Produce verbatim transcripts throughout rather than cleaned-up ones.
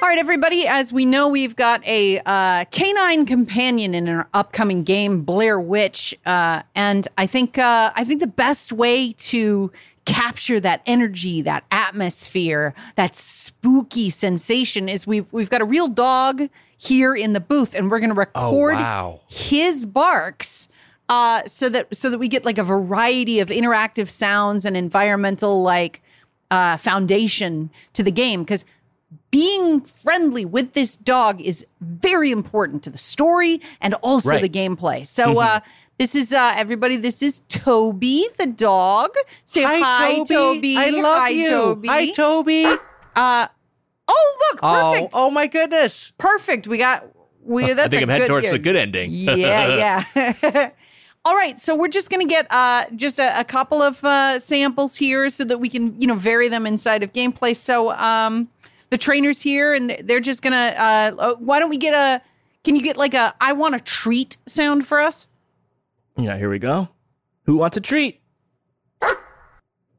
All right, everybody, as we know, we've got a uh, canine companion in our upcoming game, Blair Witch. Uh, and I think uh, I think the best way to capture that energy, that atmosphere, that spooky sensation is we've, we've got a real dog here in the booth, and we're going to record oh, wow. his barks uh, so that so that we get like a variety of interactive sounds and environmental like uh, foundation to the game, because being friendly with this dog is very important to the story and also right. the gameplay. So mm-hmm. uh, this is, uh, everybody, this is Toby the dog. Say hi, hi Toby. Toby. I love hi, you. Toby. Hi, Toby. Uh, oh, look, perfect. Oh, oh, my goodness. Perfect. We got, we. That's I think I'm heading towards end. the good ending. Yeah, yeah. All right, so we're just going to get uh, just a, a couple of uh, samples here so that we can, you know, vary them inside of gameplay. So, um... the trainer's here, and they're just going to, uh, why don't we get a, can you get like a, I want a treat sound for us? Yeah, here we go. Who wants a treat? Okay,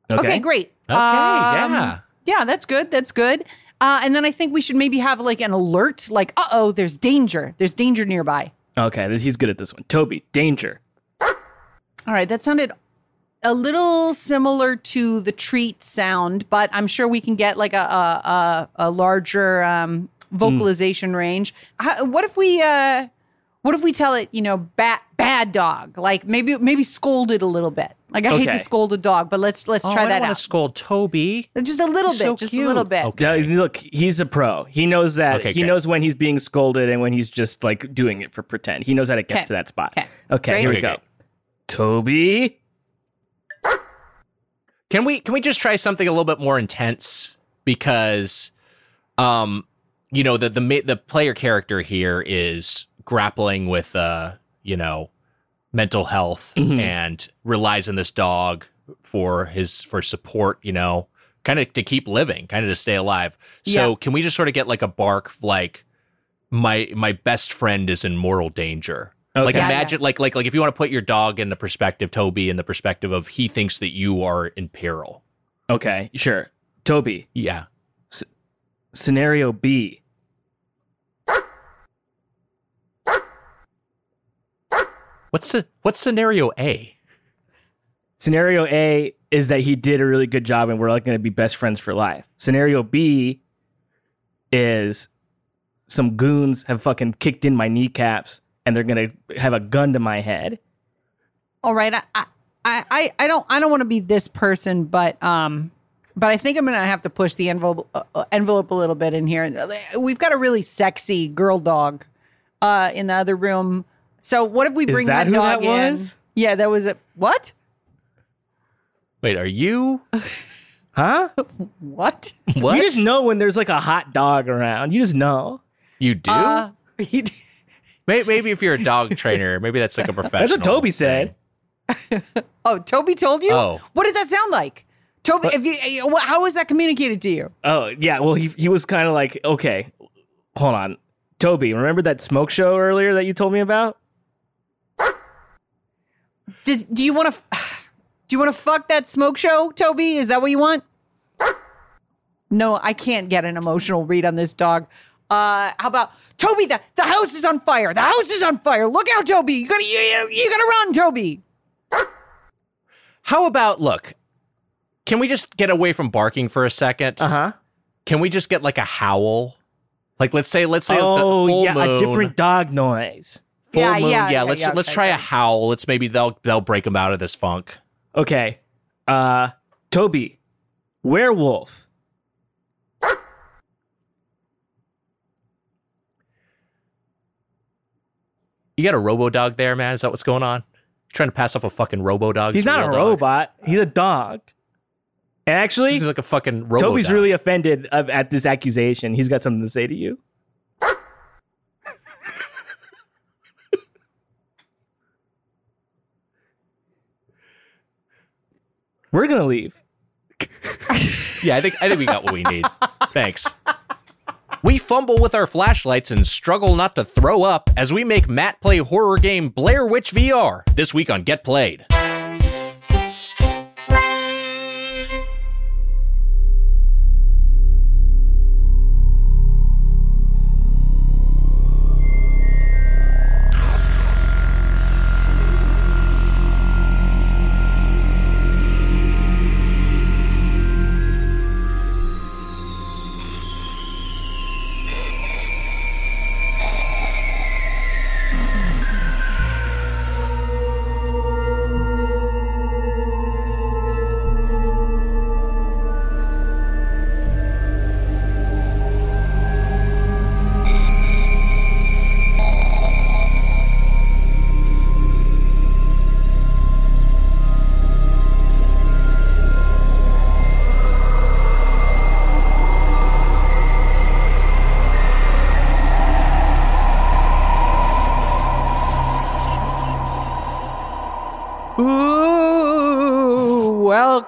okay great. Okay, um, yeah. Yeah, that's good, that's good. Uh, and then I think we should maybe have like an alert, like, uh-oh, there's danger. There's danger nearby. Okay, he's good at this one. Toby, danger. All right, that sounded a little similar to the treat sound, but I'm sure we can get like a a, a, a larger um, vocalization mm. range. How, what if we uh, what if we tell it, you know, bad bad dog? Like maybe maybe scold it a little bit. Like I okay. hate to scold a dog, but let's let's oh, try I that out. I want to scold Toby just a little he's bit, so just cute. a little bit. Okay. Now, look, he's a pro. He knows that. Okay, he great. knows when he's being scolded and when he's just like doing it for pretend. He knows how to get okay. to that spot. Okay, okay here we go. Great. Toby. Can we can we just try something a little bit more intense? Because, um, you know, the the the player character here is grappling with, uh, you know, mental health mm-hmm. and relies on this dog for his for support, you know, kind of to keep living, kind of to stay alive. So yeah. can we just sort of get like a bark of like my my best friend is in mortal danger? Okay. Like yeah, imagine, yeah. like like like if you want to put your dog in the perspective, Toby, in the perspective of he thinks that you are in peril. Okay, sure, Toby. Yeah. S- scenario B. What's the what's scenario A? Scenario A is that he did a really good job, and we're like going to be best friends for life. Scenario B is some goons have fucking kicked in my kneecaps. And they're gonna have a gun to my head. All right, I, I, I, I don't, I don't want to be this person, but, um, but I think I'm gonna have to push the envelope, uh, envelope a little bit in here. We've got a really sexy girl dog, uh, in the other room. So what if we bring Is that, that who dog that was? in? Yeah, that was a what? Wait, are you? Huh? What? What? You just know when there's like a hot dog around. You just know. You do. Uh, you do. Maybe if you're a dog trainer, maybe that's like a professional. That's what Toby said. Oh, Toby told you? Oh. What did that sound like? Toby, if you, how was that communicated to you? Oh, yeah. Well, he he was kind of like, okay, hold on. Toby, remember that smoke show earlier that you told me about? Does, do you want to do you want to fuck that smoke show, Toby? Is that what you want? No, I can't get an emotional read on this dog. Uh, how about Toby? The, the house is on fire. The house is on fire. Look out, Toby! You gotta, you, you gotta run, Toby. How about look? Can we just get away from barking for a second? Uh huh. Can we just get like a howl? Like let's say, let's say, oh the full yeah, moon. a different dog noise. Full yeah, moon. Yeah, yeah. Let's yeah, let's okay, try okay. a howl. Let's maybe they'll they'll break him out of this funk. Okay. Uh, Toby, werewolf. You got a robo-dog there, man? Is that what's going on? You're trying to pass off a fucking robo-dog? He's not a robot. He's a dog. And actually, he's like a fucking robo-dog. Toby's really offended of, at this accusation. He's got something to say to you. We're going to leave. Yeah, I think I think we got what we need. Thanks. We fumble with our flashlights and struggle not to throw up as we make Matt play horror game Blair Witch V R this week on Get Played.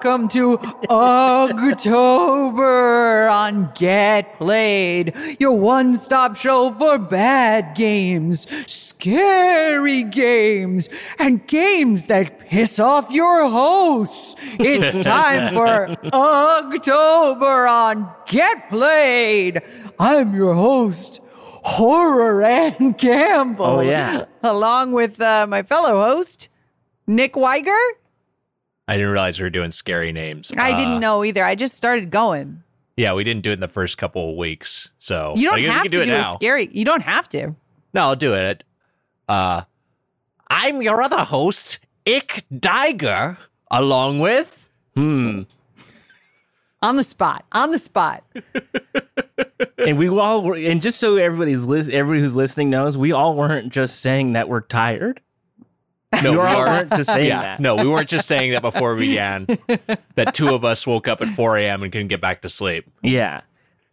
welcome to October on Get Played, your one-stop show for bad games, scary games, and games that piss off your hosts. It's time for October on Get Played. I'm your host, Horror and Gamble. Oh, yeah. Along with uh, my fellow host, Nick Weiger. I didn't realize we were doing scary names. I uh, didn't know either. I just started going. Yeah, we didn't do it in the first couple of weeks. So you don't you, have you to do, do it now. A scary. You don't have to. No, I'll do it. Uh, I'm your other host, Ick Diger, along with... Hmm. On the spot. On the spot. And we all... And just so everybody's li- everybody who's listening knows, we all weren't just saying that we're tired. No, we weren't just saying yeah. that. No, we weren't just saying that before we began. That two of us woke up at four a.m. and couldn't get back to sleep. Yeah.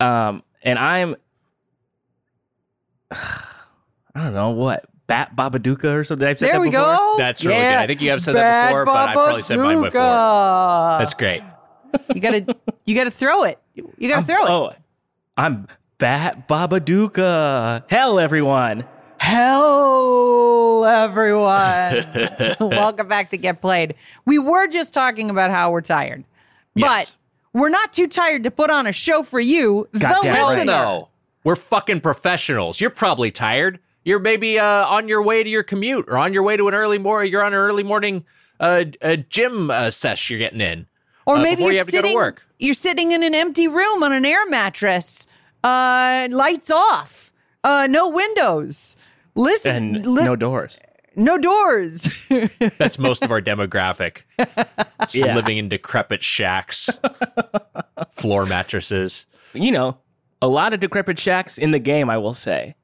Um, and I'm... I don't know what Bat Babaduka or something. I've said there that we before. Go. That's really yeah. good. I think you have said Bad that before, Baba but I probably said mine before. That's great. You gotta, you gotta throw it. You gotta I'm, throw it. Oh, I'm Bat Babaduka. Hell, everyone. Hell, everyone. Welcome back to Get Played. We were just talking about how we're tired, yes. but we're not too tired to put on a show for you, God the listener. No. We're fucking professionals. You're probably tired. You're maybe uh, on your way to your commute or on your way to an early morning. You're on an early morning uh, a gym uh, sesh you're getting in. Or uh, maybe you're you sitting, to to work. You're sitting in an empty room on an air mattress. Uh, lights off. Uh, no windows. Listen. And li- no doors. No doors. That's most of our demographic. Yeah. Living in decrepit shacks. Floor mattresses. You know. A lot of decrepit shacks in the game, I will say.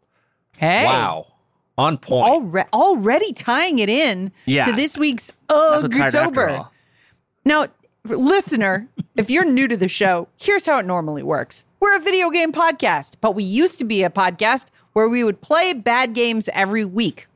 Hey. Wow. On point. Alre- already tying it in yeah. to this week's October. Now, listener, if you're new to the show, here's how it normally works. We're a video game podcast, but we used to be a podcast where we would play bad games every week.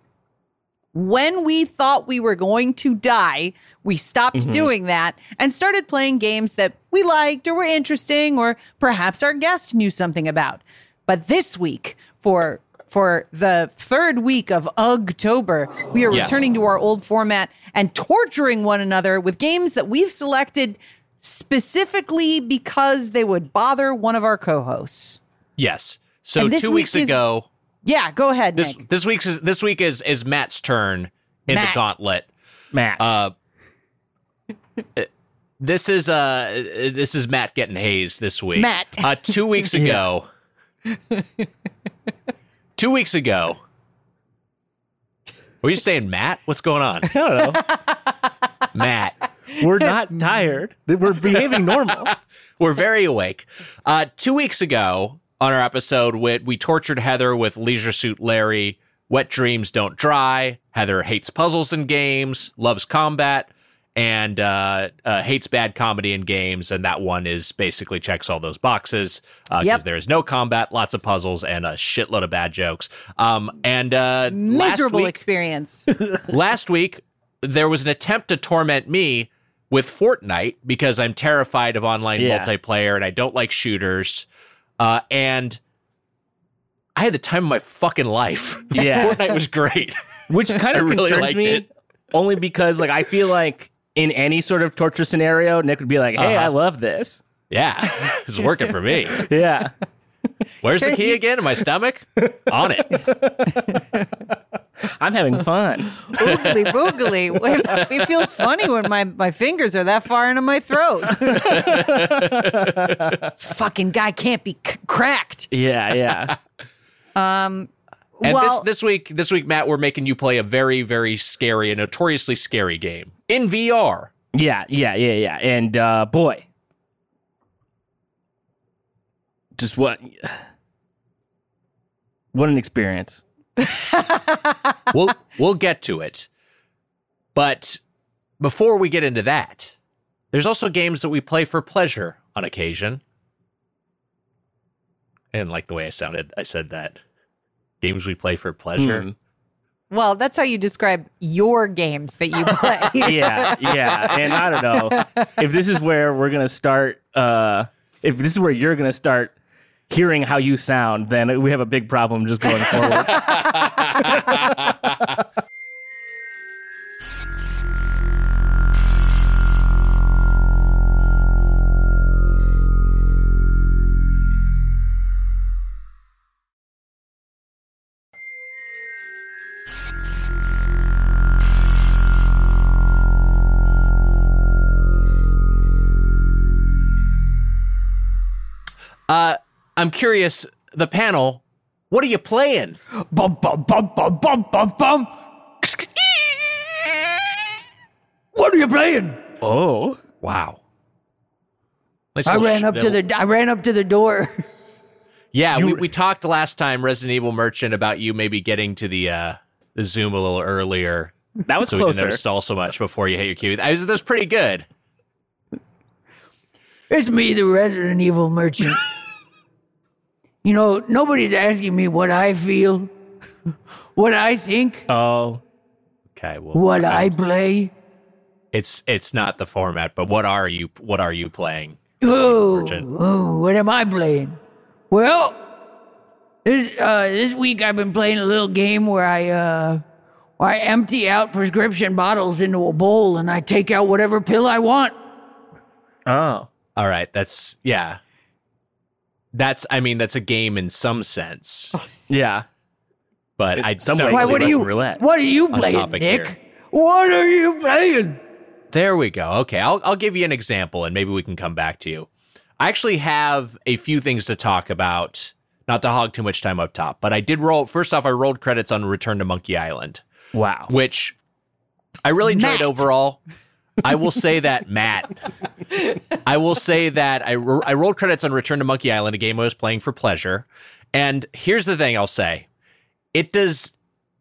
When we thought we were going to die, we stopped mm-hmm. doing that and started playing games that we liked or were interesting or perhaps our guest knew something about. But this week, for for the third week of October, we are yes. returning to our old format and torturing one another with games that we've selected specifically because they would bother one of our co-hosts. Yes. So two weeks week ago... Is- Yeah, go ahead, this, Nick. This week's is, this week is is Matt's turn in Matt. the gauntlet. Matt. Uh, this is uh this is Matt getting hazed this week. Matt. Uh, two weeks ago. two weeks ago. Were you saying Matt? What's going on? I don't know. Matt. We're not tired. We're behaving normal. We're very awake. Uh, two weeks ago. On our episode, we, we tortured Heather with Leisure Suit Larry, Wet Dreams Don't Dry. Heather hates puzzles and games, loves combat, and uh, uh, hates bad comedy in games. And that one is basically checks all those boxes because uh, yep. there is no combat, lots of puzzles, and a shitload of bad jokes. Um, and uh, miserable last week, experience. Last week, there was an attempt to torment me with Fortnite because I'm terrified of online yeah. multiplayer and I don't like shooters. Uh, and I had the time of my fucking life. Yeah. Fortnite was great. Which kind of really concerns me it. Only because like I feel like in any sort of torture scenario, Nick would be like, hey, uh-huh. I love this. Yeah. It's working for me. Yeah. Where's the key again? In my stomach? On it. I'm having fun. Oogly boogly. It feels funny when my, my fingers are that far into my throat. This fucking guy can't be c- cracked. Yeah, yeah. um, and well, this, this week, this week, Matt, we're making you play a very, very scary and notoriously scary game in V R. Yeah, yeah, yeah, yeah. And uh, boy, just what, what an experience. we'll we'll get to it. But before we get into that, there's also games that we play for pleasure on occasion. I didn't like the way I sounded. I said that. Games we play for pleasure. Mm. Well, that's how you describe your games that you play. yeah, yeah. And I don't know if this is where we're going to start. Uh, if this is where you're going to start hearing how you sound, then we have a big problem just going forward. Uh, I'm curious, the panel, what are you playing? Bum, bum, bum, bum, bum, bum, bum. What are you playing? Oh, wow. Nice I ran sh- up to the, I ran up to the door. Yeah, you, we, we talked last time, Resident Evil Merchant, about you maybe getting to the, uh, the Zoom a little earlier. That was so closer. So we didn't stall so much before you hit your cue. That was, that was pretty good. It's me, the Resident Evil Merchant. You know, nobody's asking me what I feel, what I think. Oh, okay. Well, what I, I play. It's it's not the format, but what are you? What are you playing? Oh, oh, what am I playing? Well, this uh, this week I've been playing a little game where I uh, where I empty out prescription bottles into a bowl and I take out whatever pill I want. Oh. All right, that's, yeah. That's, I mean, that's a game in some sense. Yeah. But I don't know. What are you What are you playing, Nick? Here. What are you playing? There we go. Okay, I'll I'll give you an example, and maybe we can come back to you. I actually have a few things to talk about, not to hog too much time up top, but I did roll, first off, I rolled credits on Return to Monkey Island. Wow. Which I really enjoyed Matt. overall. I will say that, Matt, I will say that I, ro- I rolled credits on Return to Monkey Island, a game I was playing for pleasure. And here's the thing I'll say. It does,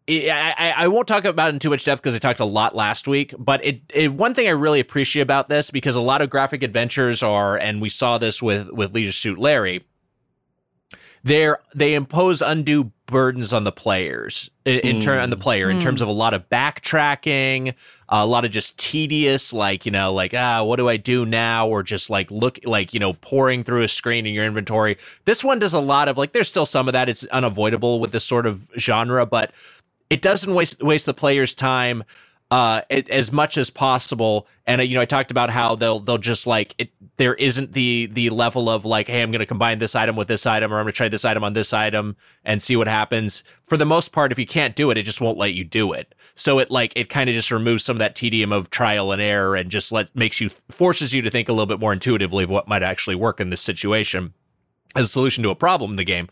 it, I, I won't talk about it in too much depth because I talked a lot last week, but it, it one thing I really appreciate about this, because a lot of graphic adventures are, and we saw this with, with Leisure Suit Larry, they're, they impose undue burdens on the players in, in turn on the player in mm. terms of a lot of backtracking, a lot of just tedious, like, you know, like, ah, what do I do now? Or just like, look, like, you know, pouring through a screen in your inventory. This one does a lot of like, there's still some of that. It's unavoidable with this sort of genre, but it doesn't waste, waste the player's time uh, it, as much as possible. And, uh, you know, I talked about how they'll, they'll just like, it, there isn't the, the level of like, hey, I'm going to combine this item with this item, or I'm going to try this item on this item and see what happens. For the most part, if you can't do it, it just won't let you do it. So it like, it kind of just removes some of that tedium of trial and error and just let, makes you, forces you to think a little bit more intuitively of what might actually work in this situation as a solution to a problem in the game.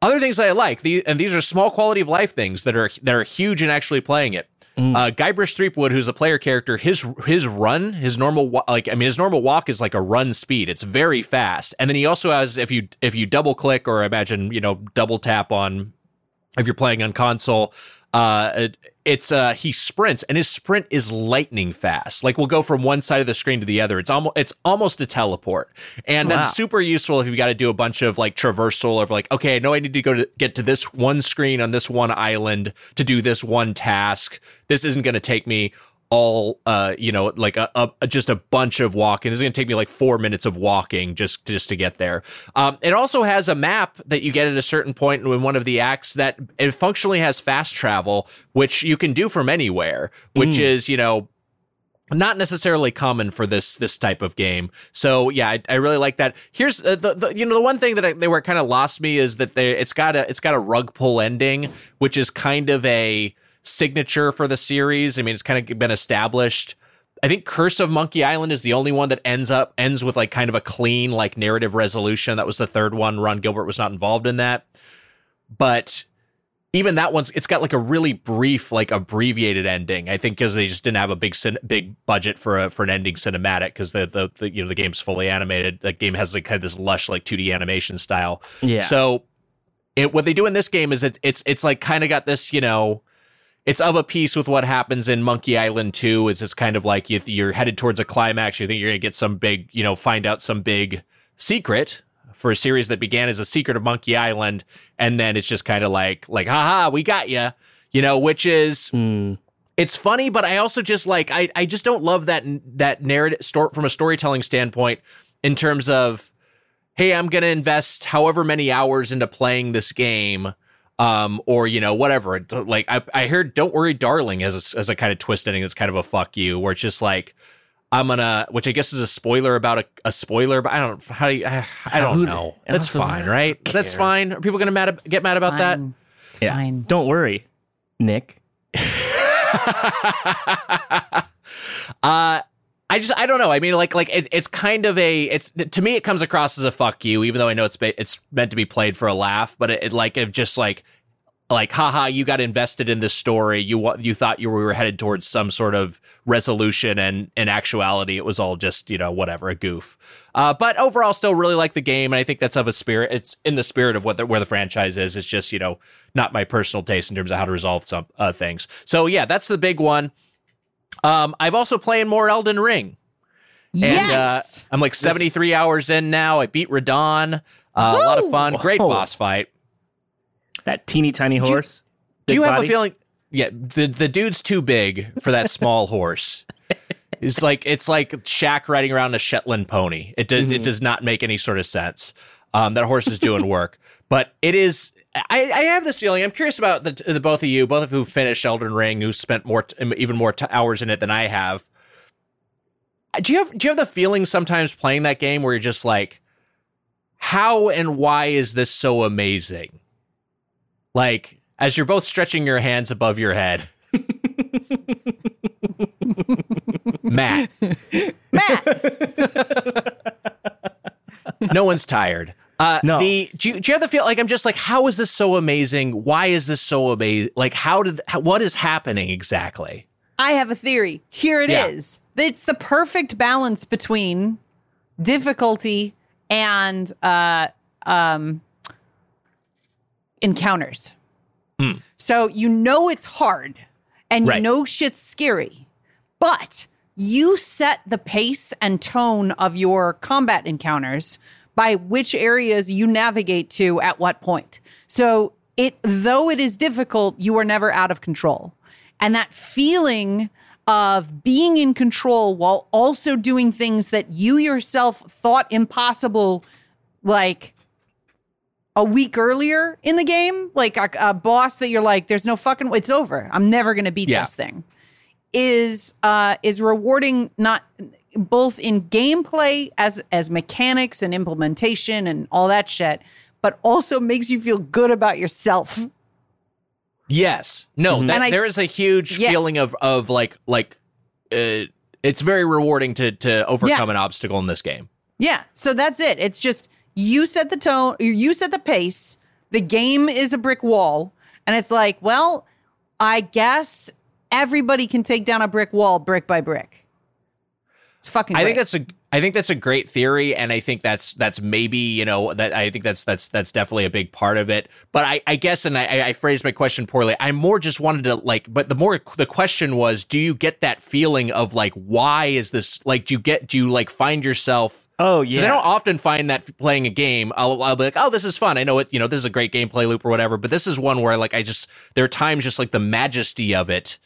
Other things that I like, the, and these are small quality of life things that are, that are huge in actually playing it. Mm. Uh, Guybrush Threepwood, who's a player character, his his run, his normal like I mean his normal walk is like a run speed. It's very fast, and then he also has if you if you double click or imagine you know double tap on if you're playing on console, uh, it, it's uh, he sprints, and his sprint is lightning fast. Like we'll go from one side of the screen to the other. It's almost it's almost a teleport, and wow. that's super useful if you've got to do a bunch of like traversal of like okay, I know I need to go to get to this one screen on this one island to do this one task. This isn't going to take me all, uh, you know, like a, a just a bunch of walking. This is going to take me like four minutes of walking just, just to get there. Um, it also has a map that you get at a certain point in one of the acts that it functionally has fast travel, which you can do from anywhere, which mm. is, you know, not necessarily common for this this type of game. So yeah, I, I really like that. Here's uh, the, the you know the one thing that I, they were kind of lost me is that they it's got a it's got a rug pull ending, which is kind of a signature for the series. I mean, it's kind of been established. I think Curse of Monkey Island is the only one that ends up ends with like kind of a clean like narrative resolution. That was the third one. Ron Gilbert was not involved in that, but even that one's it's got like a really brief like abbreviated ending. I think because they just didn't have a big cin- big budget for a for an ending cinematic because the, the the you know the game's fully animated. That game has like kind of this lush like two D animation style. Yeah. So it, what they do in this game is it it's it's like kind of got this you know. It's of a piece with what happens in Monkey Island two is it's kind of like you, you're headed towards a climax. You think you're going to get some big, you know, find out some big secret for a series that began as a secret of Monkey Island. And then it's just kind of like, like, haha, we got you. you know, which is mm. it's funny, but I also just like I, I just don't love that that narrative start from a storytelling standpoint in terms of, hey, I'm going to invest however many hours into playing this game. Um, or, you know, whatever, like I, I heard Don't Worry, Darling as a, as a kind of twist ending. That's kind of a fuck you where it's just like, I'm gonna, which I guess is a spoiler about a, a spoiler, but I don't, how do you, I, I don't know. That's fine. Right. That's fine. Are people going to mad, get it's mad about fine. that? It's yeah. fine. Don't worry, Nick. uh, I just, I don't know. I mean, like, like it, it's kind of a, it's to me, it comes across as a fuck you, even though I know it's it's meant to be played for a laugh, but it, it like, it just like, like, haha, you got invested in this story. You you thought you were headed towards some sort of resolution, and in actuality, it was all just, you know, whatever, a goof. Uh, but overall, still really like the game, and I think that's of a spirit. It's in the spirit of what the, where the franchise is. It's just, you know, not my personal taste in terms of how to resolve some uh, things. So yeah, that's the big one. Um, I've also played more Elden Ring. And, yes! Uh, I'm like seventy-three this... hours in now. I beat Radahn. Uh, a lot of fun. Great Whoa. boss fight. That teeny tiny horse. Do you, do you have a feeling? Yeah, the, the dude's too big for that small horse. It's like it's like Shaq riding around a Shetland pony. It, do, mm-hmm. it does not make any sort of sense. Um, that horse is doing work. But it is... I, I have this feeling. I'm curious about the, the both of you, both of who finished Elden Ring, who spent more, t- even more t- hours in it than I have. Do you have Do you have the feeling sometimes playing that game where you're just like, how and why is this so amazing? Like, as you're both stretching your hands above your head, Matt, Matt. No one's tired. Uh, no. The, do, you, do you have the feel like I'm just like, how is this so amazing? Why is this so amazing? Like, how did how, what is happening exactly? I have a theory. Here it yeah. is. It's the perfect balance between difficulty and uh, um, encounters. Mm. So you know it's hard, and right. you know shit's scary, but you set the pace and tone of your combat encounters by which areas you navigate to at what point. So it, though it is difficult, you are never out of control. And that feeling of being in control while also doing things that you yourself thought impossible, like a week earlier in the game, like a, a boss that you're like, there's no fucking way, it's over. I'm never gonna beat yeah. this thing. Is uh, is rewarding, not... both in gameplay as as mechanics and implementation and all that shit, but also makes you feel good about yourself. Yes. No, mm-hmm. that, I, there is a huge yeah. feeling of of like like uh, it's very rewarding to to overcome yeah. an obstacle in this game. Yeah. So that's it. It's just you set the tone, you set the pace. The game is a brick wall, and it's like, well, I guess everybody can take down a brick wall brick by brick. It's fucking great. I think that's a I think that's a great theory, and I think that's that's maybe, you know, that I think that's that's that's definitely a big part of it. But I, I guess, and I, I phrased my question poorly. I more just wanted to like, but the more the question was, do you get that feeling of like, why is this like? Do you get do you like find yourself? Oh yeah, because I don't often find that playing a game. I'll I'll be like, oh, this is fun. I know it. You know, this is a great gameplay loop or whatever. But this is one where like I just there are times just like the majesty of it.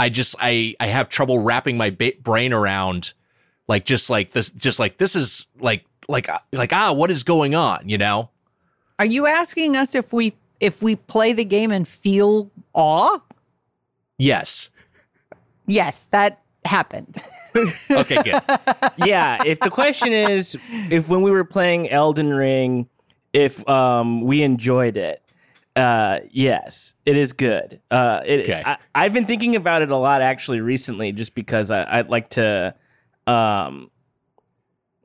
I just I I have trouble wrapping my ba- brain around. Like, just like this, just like this is like, like, like, ah, what is going on? You know, are you asking us if we if we play the game and feel awe? Yes. Yes, that happened. Okay, good. Yeah. If the question is if when we were playing Elden Ring, if um, we enjoyed it. Uh, yes, it is good. Uh, it, okay. I, I've been thinking about it a lot, actually, recently, just because I, I'd like to. Um,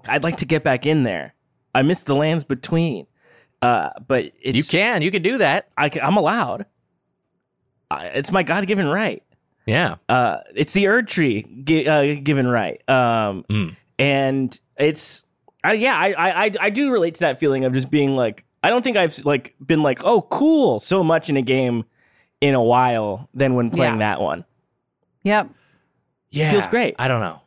I'd like to get back in there. I miss the lands between. Uh, but it's, you can, you can do that. I can, I'm allowed. I, it's my God-given right. Yeah. Uh, it's the Erd Tree gi- uh, given right. Um, mm. and it's, I, yeah, I, I, I do relate to that feeling of just being like, I don't think I've like been like, oh, cool, so much in a game in a while than when playing yeah. that one. Yep. Yeah. It feels great. I don't know.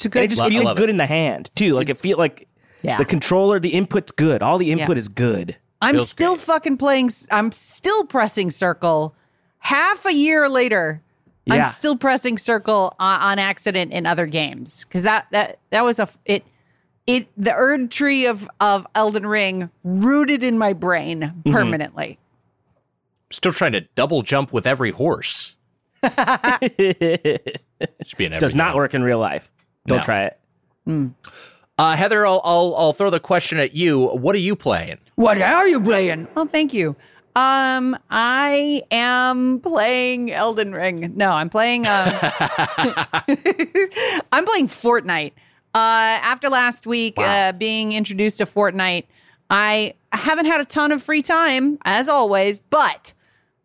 It's a good, it just love, feels good it. in the hand too. Like it's, it feels like yeah. the controller, the input's good. All the input yeah. is good. I'm feels still great. fucking playing. I'm still pressing circle half a year later, yeah. I'm still pressing circle on, on accident in other games. Because that, that that was a... it. It the Erd Tree of, of Elden Ring rooted in my brain permanently. Mm-hmm. Still trying to double jump with every horse. It should be an every Does not game. Work in real life. Don't no. try it. Mm. Uh, Heather, I'll, I'll I'll throw the question at you. What are you playing? What are you playing? Oh, thank you. Um, I am playing Elden Ring. No, I'm playing. Um, I'm playing Fortnite. Uh, after last week, wow. uh, being introduced to Fortnite, I haven't had a ton of free time, as always, but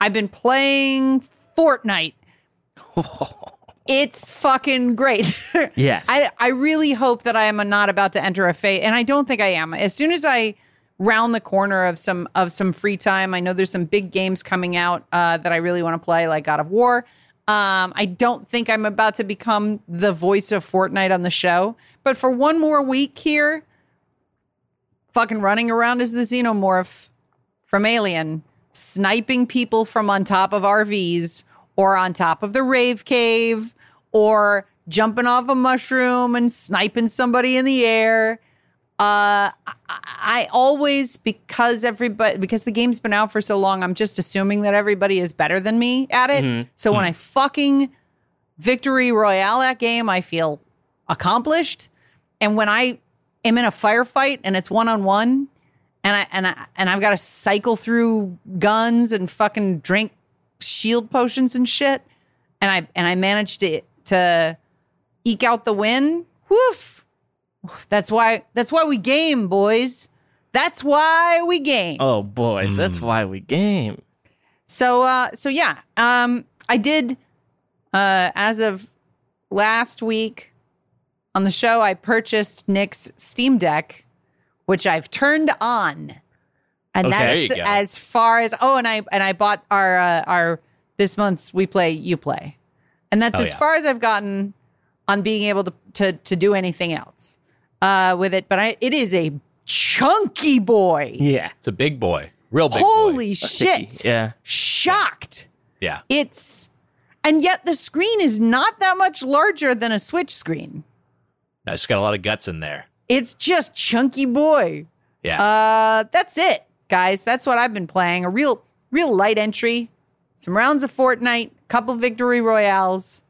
I've been playing Fortnite. It's fucking great. Yes. I, I really hope that I am not about to enter a phase, and I don't think I am. As soon as I round the corner of some of some free time, I know there's some big games coming out uh, that I really want to play, like God of War. Um, I don't think I'm about to become the voice of Fortnite on the show, but for one more week here, fucking running around as the xenomorph from Alien, sniping people from on top of R Vs or on top of the rave cave or jumping off a mushroom and sniping somebody in the air. Uh, I, I always, because everybody, because the game's been out for so long, I'm just assuming that everybody is better than me at it. Mm-hmm. So mm-hmm. when I fucking victory royale that game, I feel accomplished. And when I am in a firefight and it's one-on-one and I, and I, and I've got to cycle through guns and fucking drink shield potions and shit. And I, and I managed to, to eke out the win. Woof. That's why that's why we game, boys. That's why we game. Oh, boys, mm. that's why we game. So, uh, so yeah, um, I did, uh, as of last week on the show, I purchased Nick's Steam Deck, which I've turned on. And okay, that's as far as, oh, and I and I bought our, uh, our this month's We Play, You Play. And that's oh, as yeah. far as I've gotten on being able to, to, to do anything else. Uh, with it, but I, it is a chunky boy. Yeah, it's a big boy, real big. Holy boy. shit! Yeah, shocked. Yeah, it's and yet the screen is not that much larger than a Switch screen. No, it's got a lot of guts in there. It's just chunky boy. Yeah, uh, that's it, guys. That's what I've been playing. A real, real light entry. Some rounds of Fortnite, couple victory royales.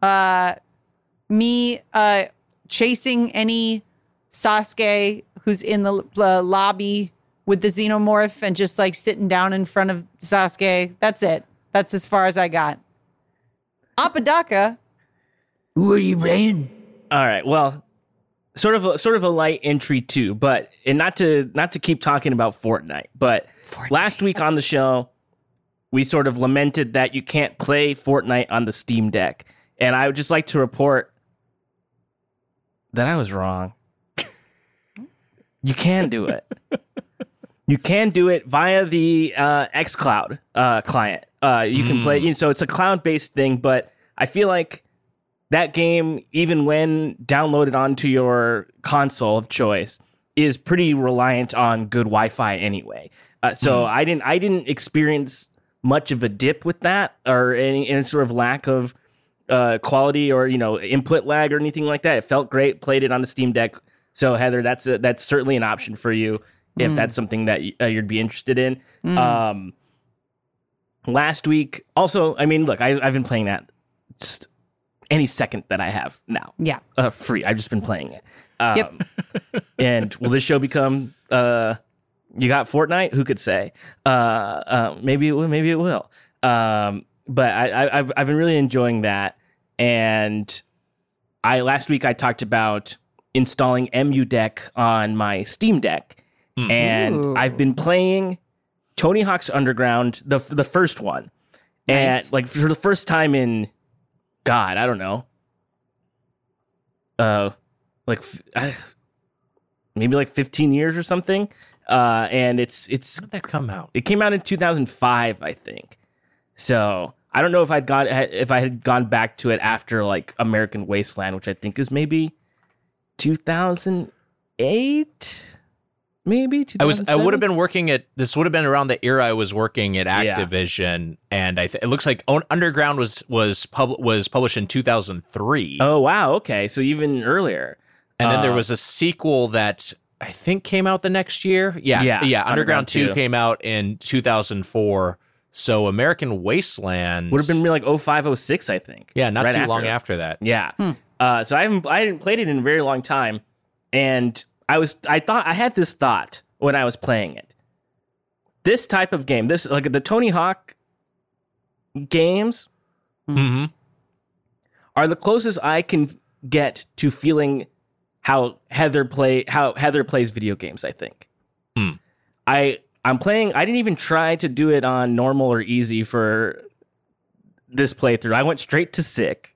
Uh, me uh, chasing any. Sasuke, who's in the uh, lobby with the xenomorph and just like sitting down in front of Sasuke. That's it. That's as far as I got. Apodaca. What are you playing? All right. Well, sort of a, sort of a light entry too, but and not to not to keep talking about Fortnite, but Fortnite. Last week on the show, we sort of lamented that you can't play Fortnite on the Steam Deck. And I would just like to report that I was wrong. You can do it. You can do it via the uh, xCloud uh, client. Uh, you mm. can play, you know, so it's a cloud-based thing, but I feel like that game, even when downloaded onto your console of choice, is pretty reliant on good Wi-Fi anyway. Uh, so mm. I didn't I didn't experience much of a dip with that or any, any sort of lack of uh, quality or, you know, input lag or anything like that. It felt great. Played it on the Steam Deck. So, Heather, that's a, that's certainly an option for you if mm. that's something that uh, you'd be interested in. Mm. Um, last week, also, I mean, look, I, I've been playing that just any second that I have now. Yeah. Uh, free. I've just been playing it. Um, yep. And will this show become, uh, you got Fortnite? Who could say? Uh, uh, maybe it will. Maybe it will. Um, but I, I, I've, I've been really enjoying that. And I last week I talked about installing M U Deck on my Steam Deck, mm. and Ooh. I've been playing Tony Hawk's Underground, the the first one, nice. and like for the first time in, God, I don't know, uh, like I, maybe like fifteen years or something, uh, and it's it's when did that come out? It came out in two thousand five, I think. So I don't know if I'd got if I had gone back to it after like American Wasteland, which I think is maybe two thousand eight maybe I was. I would have been working at this would have been around the era I was working at Activision, yeah. and I th- it looks like Underground was was pub- was published in two thousand three. Oh wow, okay, so even earlier. And uh, then there was a sequel that I think came out the next year. Yeah, yeah, yeah. Underground, Underground two came out in two thousand four. So American Wasteland would have been like oh five, oh six, I think. Yeah, not right too after long that. after that. Yeah. Hmm. Uh, so I haven't I didn't played it in a very long time, and I was I thought I had this thought when I was playing it. This type of game, this like the Tony Hawk games, mm-hmm. are the closest I can get to feeling how Heather play how Heather plays video games. I think mm. I I'm playing. I didn't even try to do it on normal or easy for this playthrough. I went straight to sick,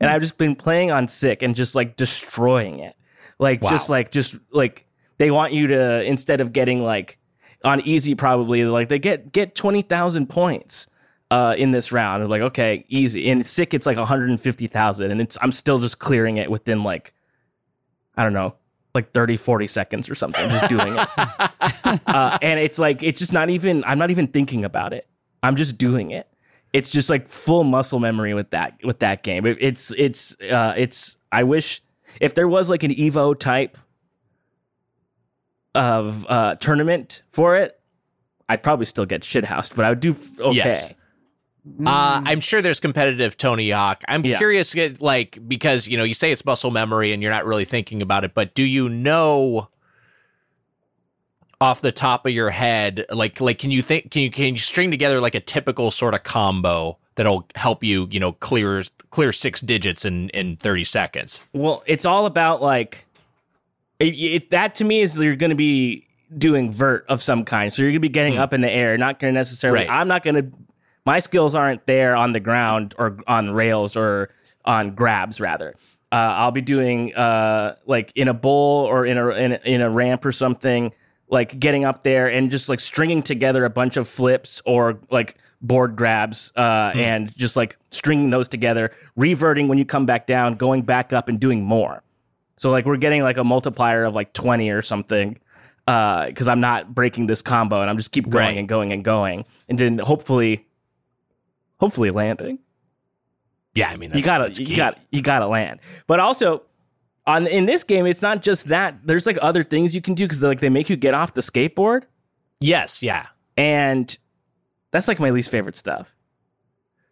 and mm. I've just been playing on sick and just like destroying it. Like, wow. just like, just like they want you to, instead of getting like on easy, probably like they get, get twenty thousand points uh, in this round. They're like, okay, easy. And sick, it's like one hundred fifty thousand. And it's, I'm still just clearing it within like, I don't know, like thirty, forty seconds or something. Just doing it. uh, and it's like, it's just not even, I'm not even thinking about it. I'm just doing it. It's just like full muscle memory with that, with that game. It, it's, it's, uh, it's, I wish. If there was like an Evo type of uh, tournament for it, I'd probably still get shithoused, but I would do f- okay. Yes. Mm. Uh, I'm sure there's competitive Tony Hawk. I'm yeah. curious, like, because, you know, you say it's muscle memory and you're not really thinking about it, but do you know off the top of your head, like, like can you think, can you, can you string together like a typical sort of combo that'll help you, you know, clear clear six digits in, in thirty seconds? Well, it's all about like, it, it, that to me is you're going to be doing vert of some kind. So you're going to be getting mm. up in the air, not going to necessarily, right. I'm not going to, my skills aren't there on the ground or on rails or on grabs rather. Uh, I'll be doing uh, like in a bowl or in a, in a, in a ramp or something, like getting up there and just like stringing together a bunch of flips or like board grabs uh, hmm. and just like stringing those together, reverting when you come back down, going back up and doing more. So like we're getting like a multiplier of like twenty or something because uh, I'm not breaking this combo and I'm just keep going right. and going and going and then hopefully, hopefully landing. Yeah, I mean, that's, you gotta that's you key. gotta you gotta land, but also. On, in this game, it's not just that. There's like other things you can do because like they make you get off the skateboard. Yes, yeah, and that's like my least favorite stuff.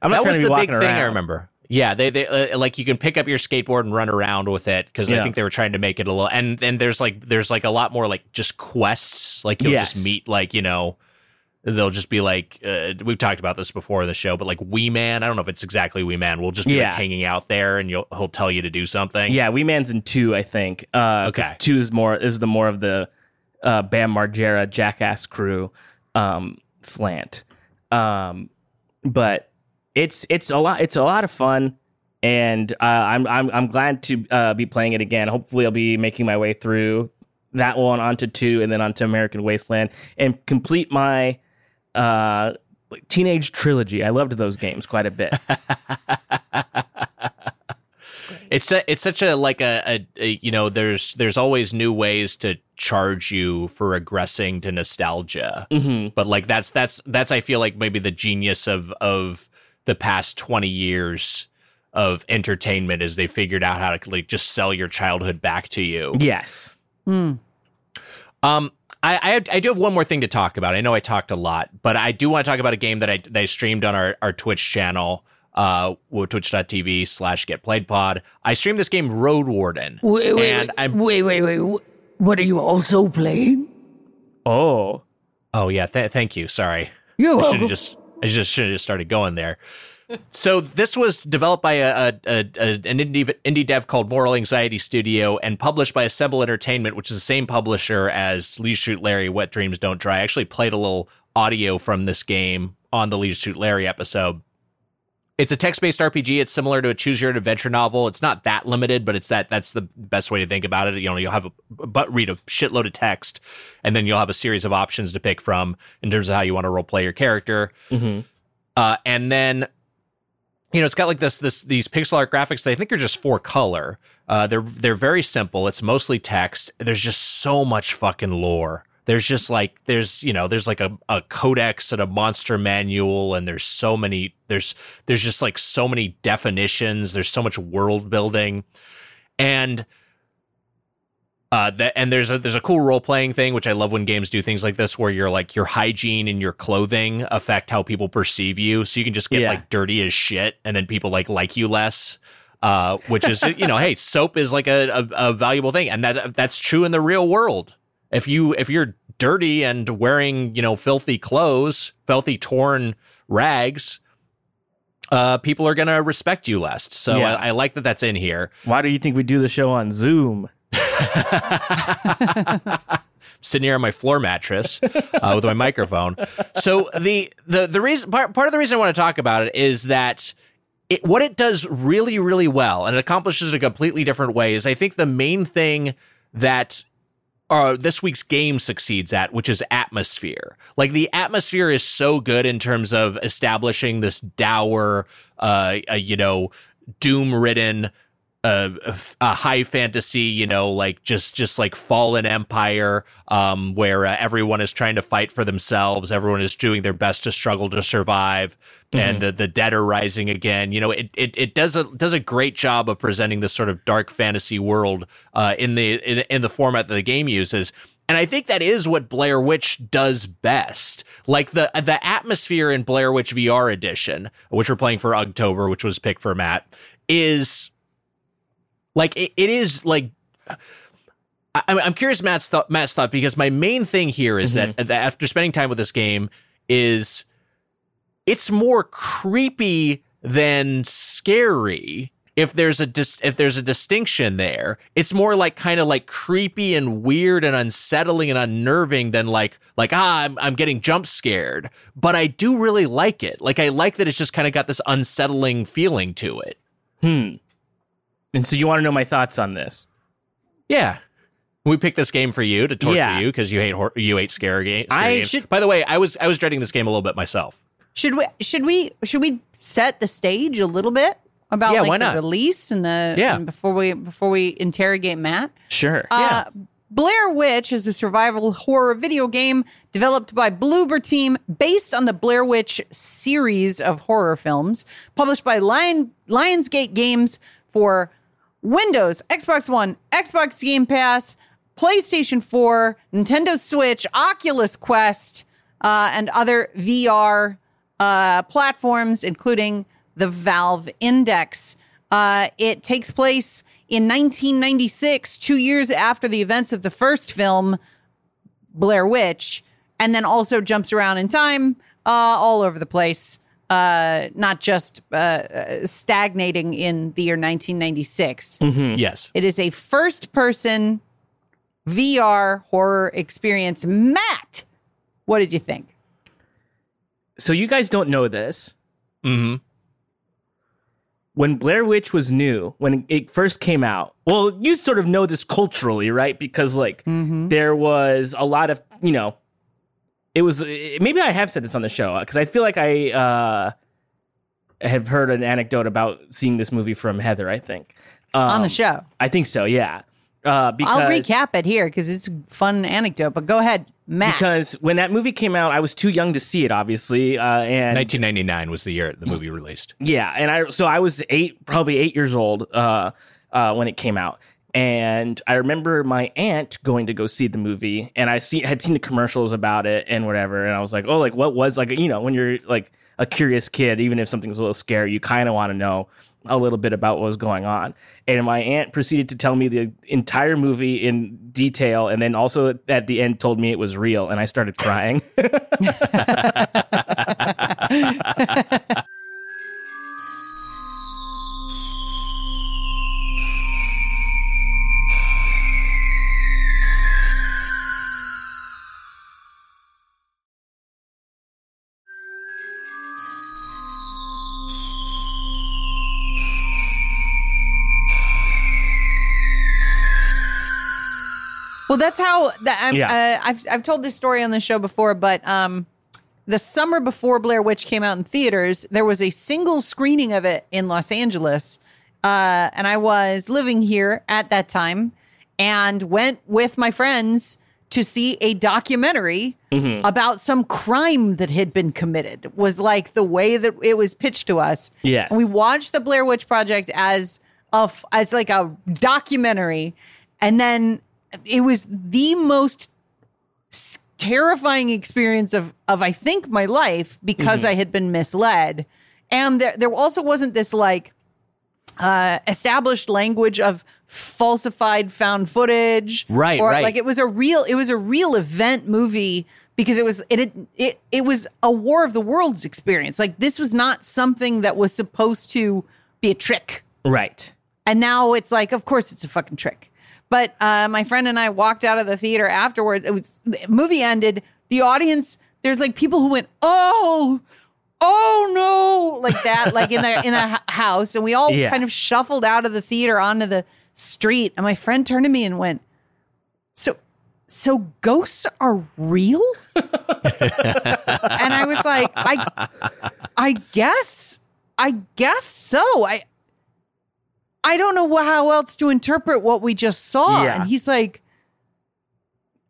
I'm not that trying was to be the big thing around. I remember. Yeah, they they uh, like you can pick up your skateboard and run around with it because yeah. I think they were trying to make it a little. And then there's like there's like a lot more like just quests. Like you'll yes. just meet like you know. They'll just be like, uh, we've talked about this before in the show, but like Wee Man, I don't know if it's exactly Wee Man. We'll just be yeah. like hanging out there, and you'll, he'll tell you to do something. Yeah, Wee Man's in two, I think. Uh, okay, two is more is the more of the uh, Bam Margera Jackass crew um, slant, um, but it's it's a lot it's a lot of fun, and uh, I'm I'm I'm glad to uh, be playing it again. Hopefully, I'll be making my way through that one onto two, and then onto American Wasteland, and complete my. Uh, like teenage trilogy. I loved those games quite a bit. it's a, it's such a like a, a, a you know there's there's always new ways to charge you for regressing to nostalgia. Mm-hmm. But like that's that's that's I feel like maybe the genius of of the past twenty years of entertainment is they figured out how to like just sell your childhood back to you. Yes. Mm. Um. I, I do have one more thing to talk about. I know I talked a lot, but I do want to talk about a game that I, that I streamed on our, our Twitch channel, uh, twitch.tv slash getplayedpod. I streamed this game, Roadwarden. Wait, wait, and I'm, wait, wait, wait. What are you also playing? Oh. Oh, yeah. Th- thank you. Sorry. You're welcome. I should have just, I just should have just started going there. So this was developed by a, a, a an indie indie dev called Moral Anxiety Studio and published by Assemble Entertainment, which is the same publisher as Leisure Suit Larry, Wet Dreams Don't Dry. I actually played a little audio from this game on the Leisure Suit Larry episode. It's a text-based R P G. It's similar to a choose-your-own-adventure novel. It's not that limited, but it's that that's the best way to think about it. You know, you'll have a but read a shitload of text, and then you'll have a series of options to pick from in terms of how you want to role play your character, mm-hmm. uh, and then. you know, it's got like this, this, these pixel art graphics that I think are just for color. Uh, they're, they're very simple. It's mostly text. There's just so much fucking lore. There's just like, there's, you know, there's like a, a codex and a monster manual, and there's so many, there's, there's just like so many definitions. There's so much world building, and, uh, that, and there's a, there's a cool role playing thing, which I love when games do things like this, where you're like, your hygiene and your clothing affect how people perceive you. So you can just get yeah. like dirty as shit, and then people like, like you less, uh, which is, you know, hey, soap is like a, a, a valuable thing. And that, that's true in the real world. If you, if you're dirty and wearing, you know, filthy clothes, filthy, torn rags, uh, people are going to respect you less. So yeah. I, I like that that's in here. Why do you think we do the show on Zoom? Sitting here on my floor mattress uh, with my microphone. So the the the reason part, part of the reason I want to talk about it is that it what it does really, really well, and it accomplishes it a completely different way, is I think the main thing that uh, this week's game succeeds at, which is atmosphere. Like, the atmosphere is so good in terms of establishing this dour, uh, uh, you know, doom-ridden, Uh, a high fantasy, you know, like just just like fallen empire, um, where uh, everyone is trying to fight for themselves. Everyone is doing their best to struggle to survive, mm-hmm. and the, the dead are rising again. You know, it it it does a does a great job of presenting this sort of dark fantasy world uh, in the in, in the format that the game uses. And I think that is what Blair Witch does best. Like the the atmosphere in Blair Witch V R Edition, which we're playing for Ugtober, which was picked for Matt, is. Like, it, it is, like, I, I'm curious Matt's thought, Matt's thought, because my main thing here is mm-hmm. that, that after spending time with this game, is it's more creepy than scary, if there's a dis- if there's a distinction there. It's more like kind of like creepy and weird and unsettling and unnerving than like, like ah, I'm, I'm getting jump scared. But I do really like it. Like, I like that it's just kind of got this unsettling feeling to it. Hmm. And so you want to know my thoughts on this? Yeah. We picked this game for you to torture yeah. you because you hate hor- you hate scary games. I games. Should, By the way, I was I was dreading this game a little bit myself. Should we should we should we set the stage a little bit about yeah, like the release and the yeah. and before we before we interrogate Matt? Sure. Uh, yeah. Blair Witch is a survival horror video game developed by Bloober Team, based on the Blair Witch series of horror films, published by Lion Lionsgate Games for Windows, Xbox One, Xbox Game Pass, PlayStation four, Nintendo Switch, Oculus Quest, uh, and other V R uh, platforms, including the Valve Index. Uh, it takes place in nineteen ninety-six, two years after the events of the first film, Blair Witch, and then also jumps around in time uh, all over the place. Uh, not just uh, stagnating in the year nineteen ninety-six. Mm-hmm. Yes. It is a first-person V R horror experience. Matt, what did you think? So you guys don't know this. Mm-hmm. When Blair Witch was new, when it first came out, well, you sort of know this culturally, right? Because, like, mm-hmm. there was a lot of, you know, It was maybe I have said this on the show because I feel like I uh, have heard an anecdote about seeing this movie from Heather, I think. Um, on the show. I think so, yeah. Uh, because, I'll recap it here because it's a fun anecdote, but go ahead, Matt. Because when that movie came out, I was too young to see it, obviously. Uh, and nineteen ninety-nine was the year the movie released. Yeah, and I so I was eight, probably eight years old uh, uh, when it came out. And I remember my aunt going to go see the movie, and I see had seen the commercials about it and whatever. And I was like, oh, like what was like, you know, when you're like a curious kid, even if something's a little scary, you kind of want to know a little bit about what was going on. And my aunt proceeded to tell me the entire movie in detail. And then also at the end told me it was real. And I started crying. Well, that's how that I'm, yeah. uh, I've I've told this story on the show before, but um, the summer before Blair Witch came out in theaters, there was a single screening of it in Los Angeles. Uh, and I was living here at that time and went with my friends to see a documentary mm-hmm. about some crime that had been committed, was like the way that it was pitched to us. Yes. And we watched the Blair Witch Project as a, as like a documentary. And then it was the most terrifying experience of, of I think, my life, because mm-hmm. I had been misled. And there, there also wasn't this like uh, established language of falsified found footage. Right. Or right. like it was a real it was a real event movie, because it was it it it was a War of the Worlds experience. Like, this was not something that was supposed to be a trick. Right. And now it's like, of course, it's a fucking trick. But uh, my friend and I walked out of the theater afterwards. It was, the movie ended. The audience, there's like people who went, oh, oh, no, like that, like in the in the house. And we all yeah. kind of shuffled out of the theater onto the street. And my friend turned to me and went, so so ghosts are real? And I was like, I, I guess, I guess so. I I don't know how else to interpret what we just saw. Yeah. And he's like,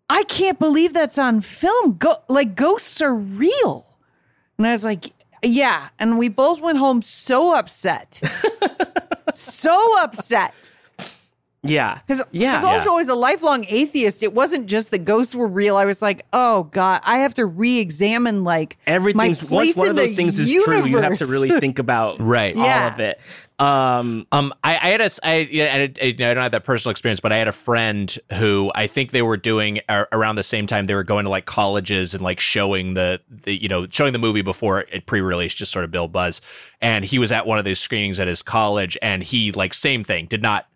I can't believe that's on film. Go- like, ghosts are real. And I was like, yeah. And we both went home so upset. so upset. Yeah. Because yeah. I was also yeah. always a lifelong atheist. It wasn't just that ghosts were real. I was like, oh, God, I have to re-examine, like, everything's, my place one, in one of those the things is universe. True. You have to really think about right. all yeah. of it. Um, um, I, I had a, I, I, I don't have that personal experience, but I had a friend who I think they were doing uh, around the same time they were going to like colleges and like showing the, the, you know, showing the movie before it pre-released, just sort of build buzz. And he was at one of those screenings at his college, and he like, same thing, did not,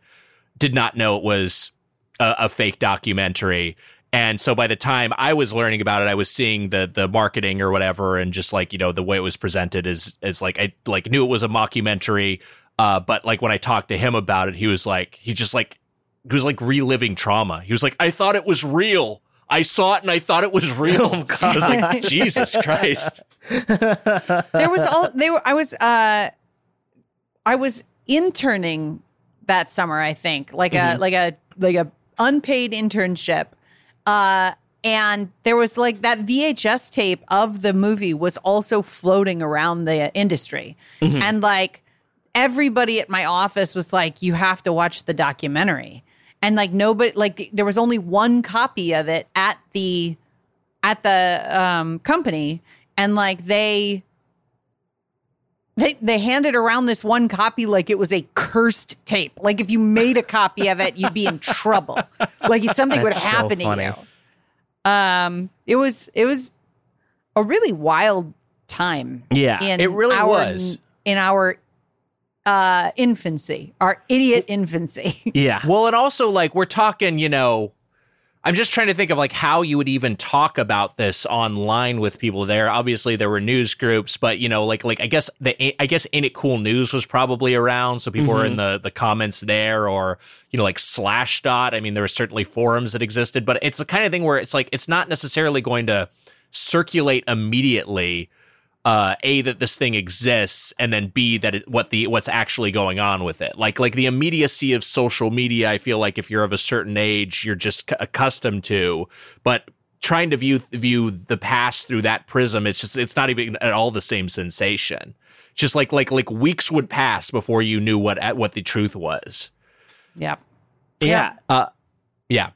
did not know it was a, a fake documentary. And so by the time I was learning about it, I was seeing the the marketing or whatever, and just like, you know, the way it was presented is is like, I like knew it was a mockumentary. Uh, but like when I talked to him about it, he was like, he just like, he was like reliving trauma. He was like, I thought it was real. I saw it and I thought it was real. Oh, God. I was like, Jesus Christ. There was all they were. I was uh, I was interning that summer, I think, like mm-hmm. a like a like a unpaid internship. Uh, and there was like that V H S tape of the movie was also floating around the industry. Mm-hmm. And like, everybody at my office was like, you have to watch the documentary. And like nobody, like there was only one copy of it at the at the um, company. And like they, they they handed around this one copy like it was a cursed tape. Like if you made a copy of it, you'd be in trouble. Like something That's would happen so funny. To you. Um, it was it was a really wild time. Yeah, in it really our, was in our. Uh, infancy, our idiot infancy. Yeah. Well, and also like we're talking, you know, I'm just trying to think of like how you would even talk about this online with people there. Obviously there were news groups, but you know, like, like I guess the, I guess Ain't It Cool News was probably around. So people mm-hmm. were in the, the comments there, or, you know, like Slashdot. I mean, there were certainly forums that existed, but it's the kind of thing where it's like, it's not necessarily going to circulate immediately. Uh, a that this thing exists, and then B that it, what the what's actually going on with it. Like like the immediacy of social media, I feel like if you're of a certain age, you're just c- accustomed to. But trying to view view the past through that prism, it's just it's not even at all the same sensation. Just like like like weeks would pass before you knew what what the truth was. Yeah, yeah, yeah. Uh, yeah.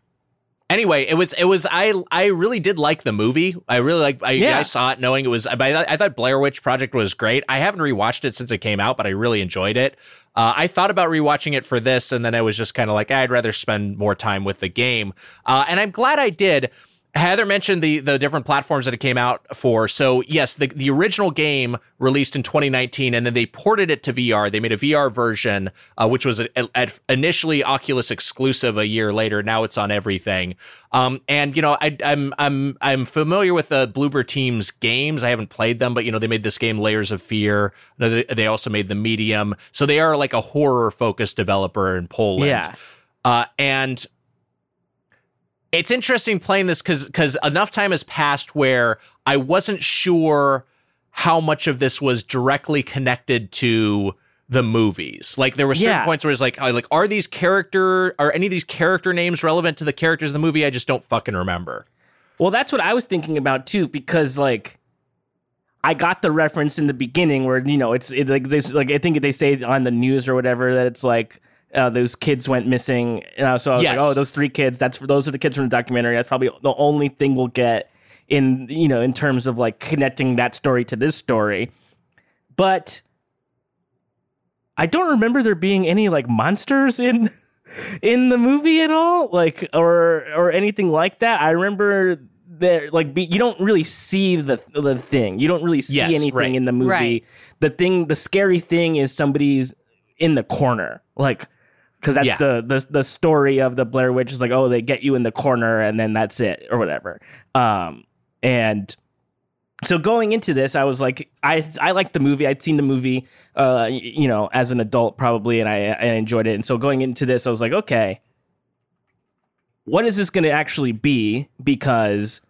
Anyway, it was it was I I really did like the movie. I really like I, yeah. I saw it knowing it was I, I thought Blair Witch Project was great. I haven't rewatched it since it came out, but I really enjoyed it. Uh, I thought about rewatching it for this, and then I was just kind of like, I'd rather spend more time with the game. Uh, and I'm glad I did. Heather mentioned the the different platforms that it came out for. So yes, the, the original game released in twenty nineteen, and then they ported it to V R. They made a V R version, uh, which was a, a, initially Oculus exclusive a year later. Now it's on everything. Um, and, you know, I, I'm I'm I'm familiar with the Bloober Team's games. I haven't played them, but, you know, they made this game Layers of Fear. They also made The Medium. So they are like a horror focused developer in Poland. Yeah. Uh, and it's interesting playing this because because enough time has passed where I wasn't sure how much of this was directly connected to the movies. Like there were certain yeah. points where it's like, like, are these character, are any of these character names relevant to the characters in the movie? I just don't fucking remember. Well, that's what I was thinking about too, because like I got the reference in the beginning where, you know, it's it, like this, like I think they say on the news or whatever that it's like, Uh, those kids went missing. Uh, so I was yes. like, oh, those three kids, that's for, those are the kids from the documentary. That's probably the only thing we'll get in, you know, in terms of like connecting that story to this story. But I don't remember there being any like monsters in in the movie at all, like or or anything like that. I remember that like be, you don't really see the the thing. You don't really see yes, anything right. in the movie. Right. The thing, the scary thing is somebody's in the corner, like. Because that's yeah. the, the the story of the Blair Witch is like, oh, they get you in the corner and then that's it or whatever. Um, and so going into this, I was like, I I liked the movie. I'd seen the movie, uh, you know, as an adult probably, and I, I enjoyed it. And so going into this, I was like, okay, what is this going to actually be? Because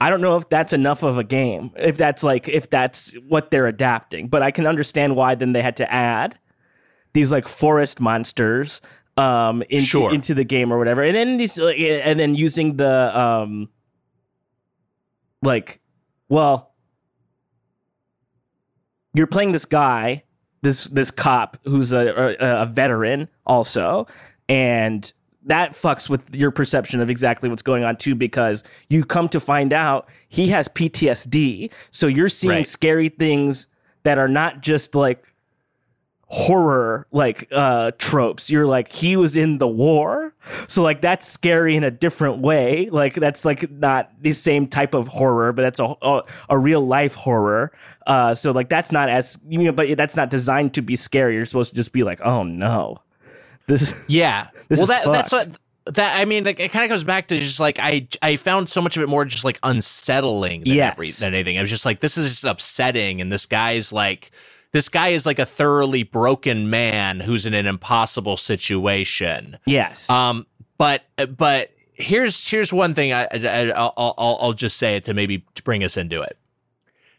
I don't know if that's enough of a game, if that's like if that's what they're adapting. But I can understand why then they had to add these like forest monsters um, into, sure. into the game or whatever. And then these, like, and then using the, um, like, well, you're playing this guy, this, this cop who's a, a, a veteran also. And that fucks with your perception of exactly what's going on too, because you come to find out he has P T S D. So you're seeing right. scary things that are not just like, horror like uh tropes. You're like, he was in the war, so like that's scary in a different way. Like that's like not the same type of horror, but that's a a, a real life horror. Uh so like that's not as, you know, but that's not designed to be scary. You're supposed to just be like, oh no, this yeah this well is that fucked. That's what that I mean, like it kind of comes back to just like I I found so much of it more just like unsettling than, yes. every, than anything. I was just like, this is just upsetting, and this guy's like This guy is like a thoroughly broken man who's in an impossible situation. Yes. Um. But but here's here's one thing I, I I'll, I'll I'll just say it to maybe bring us into it.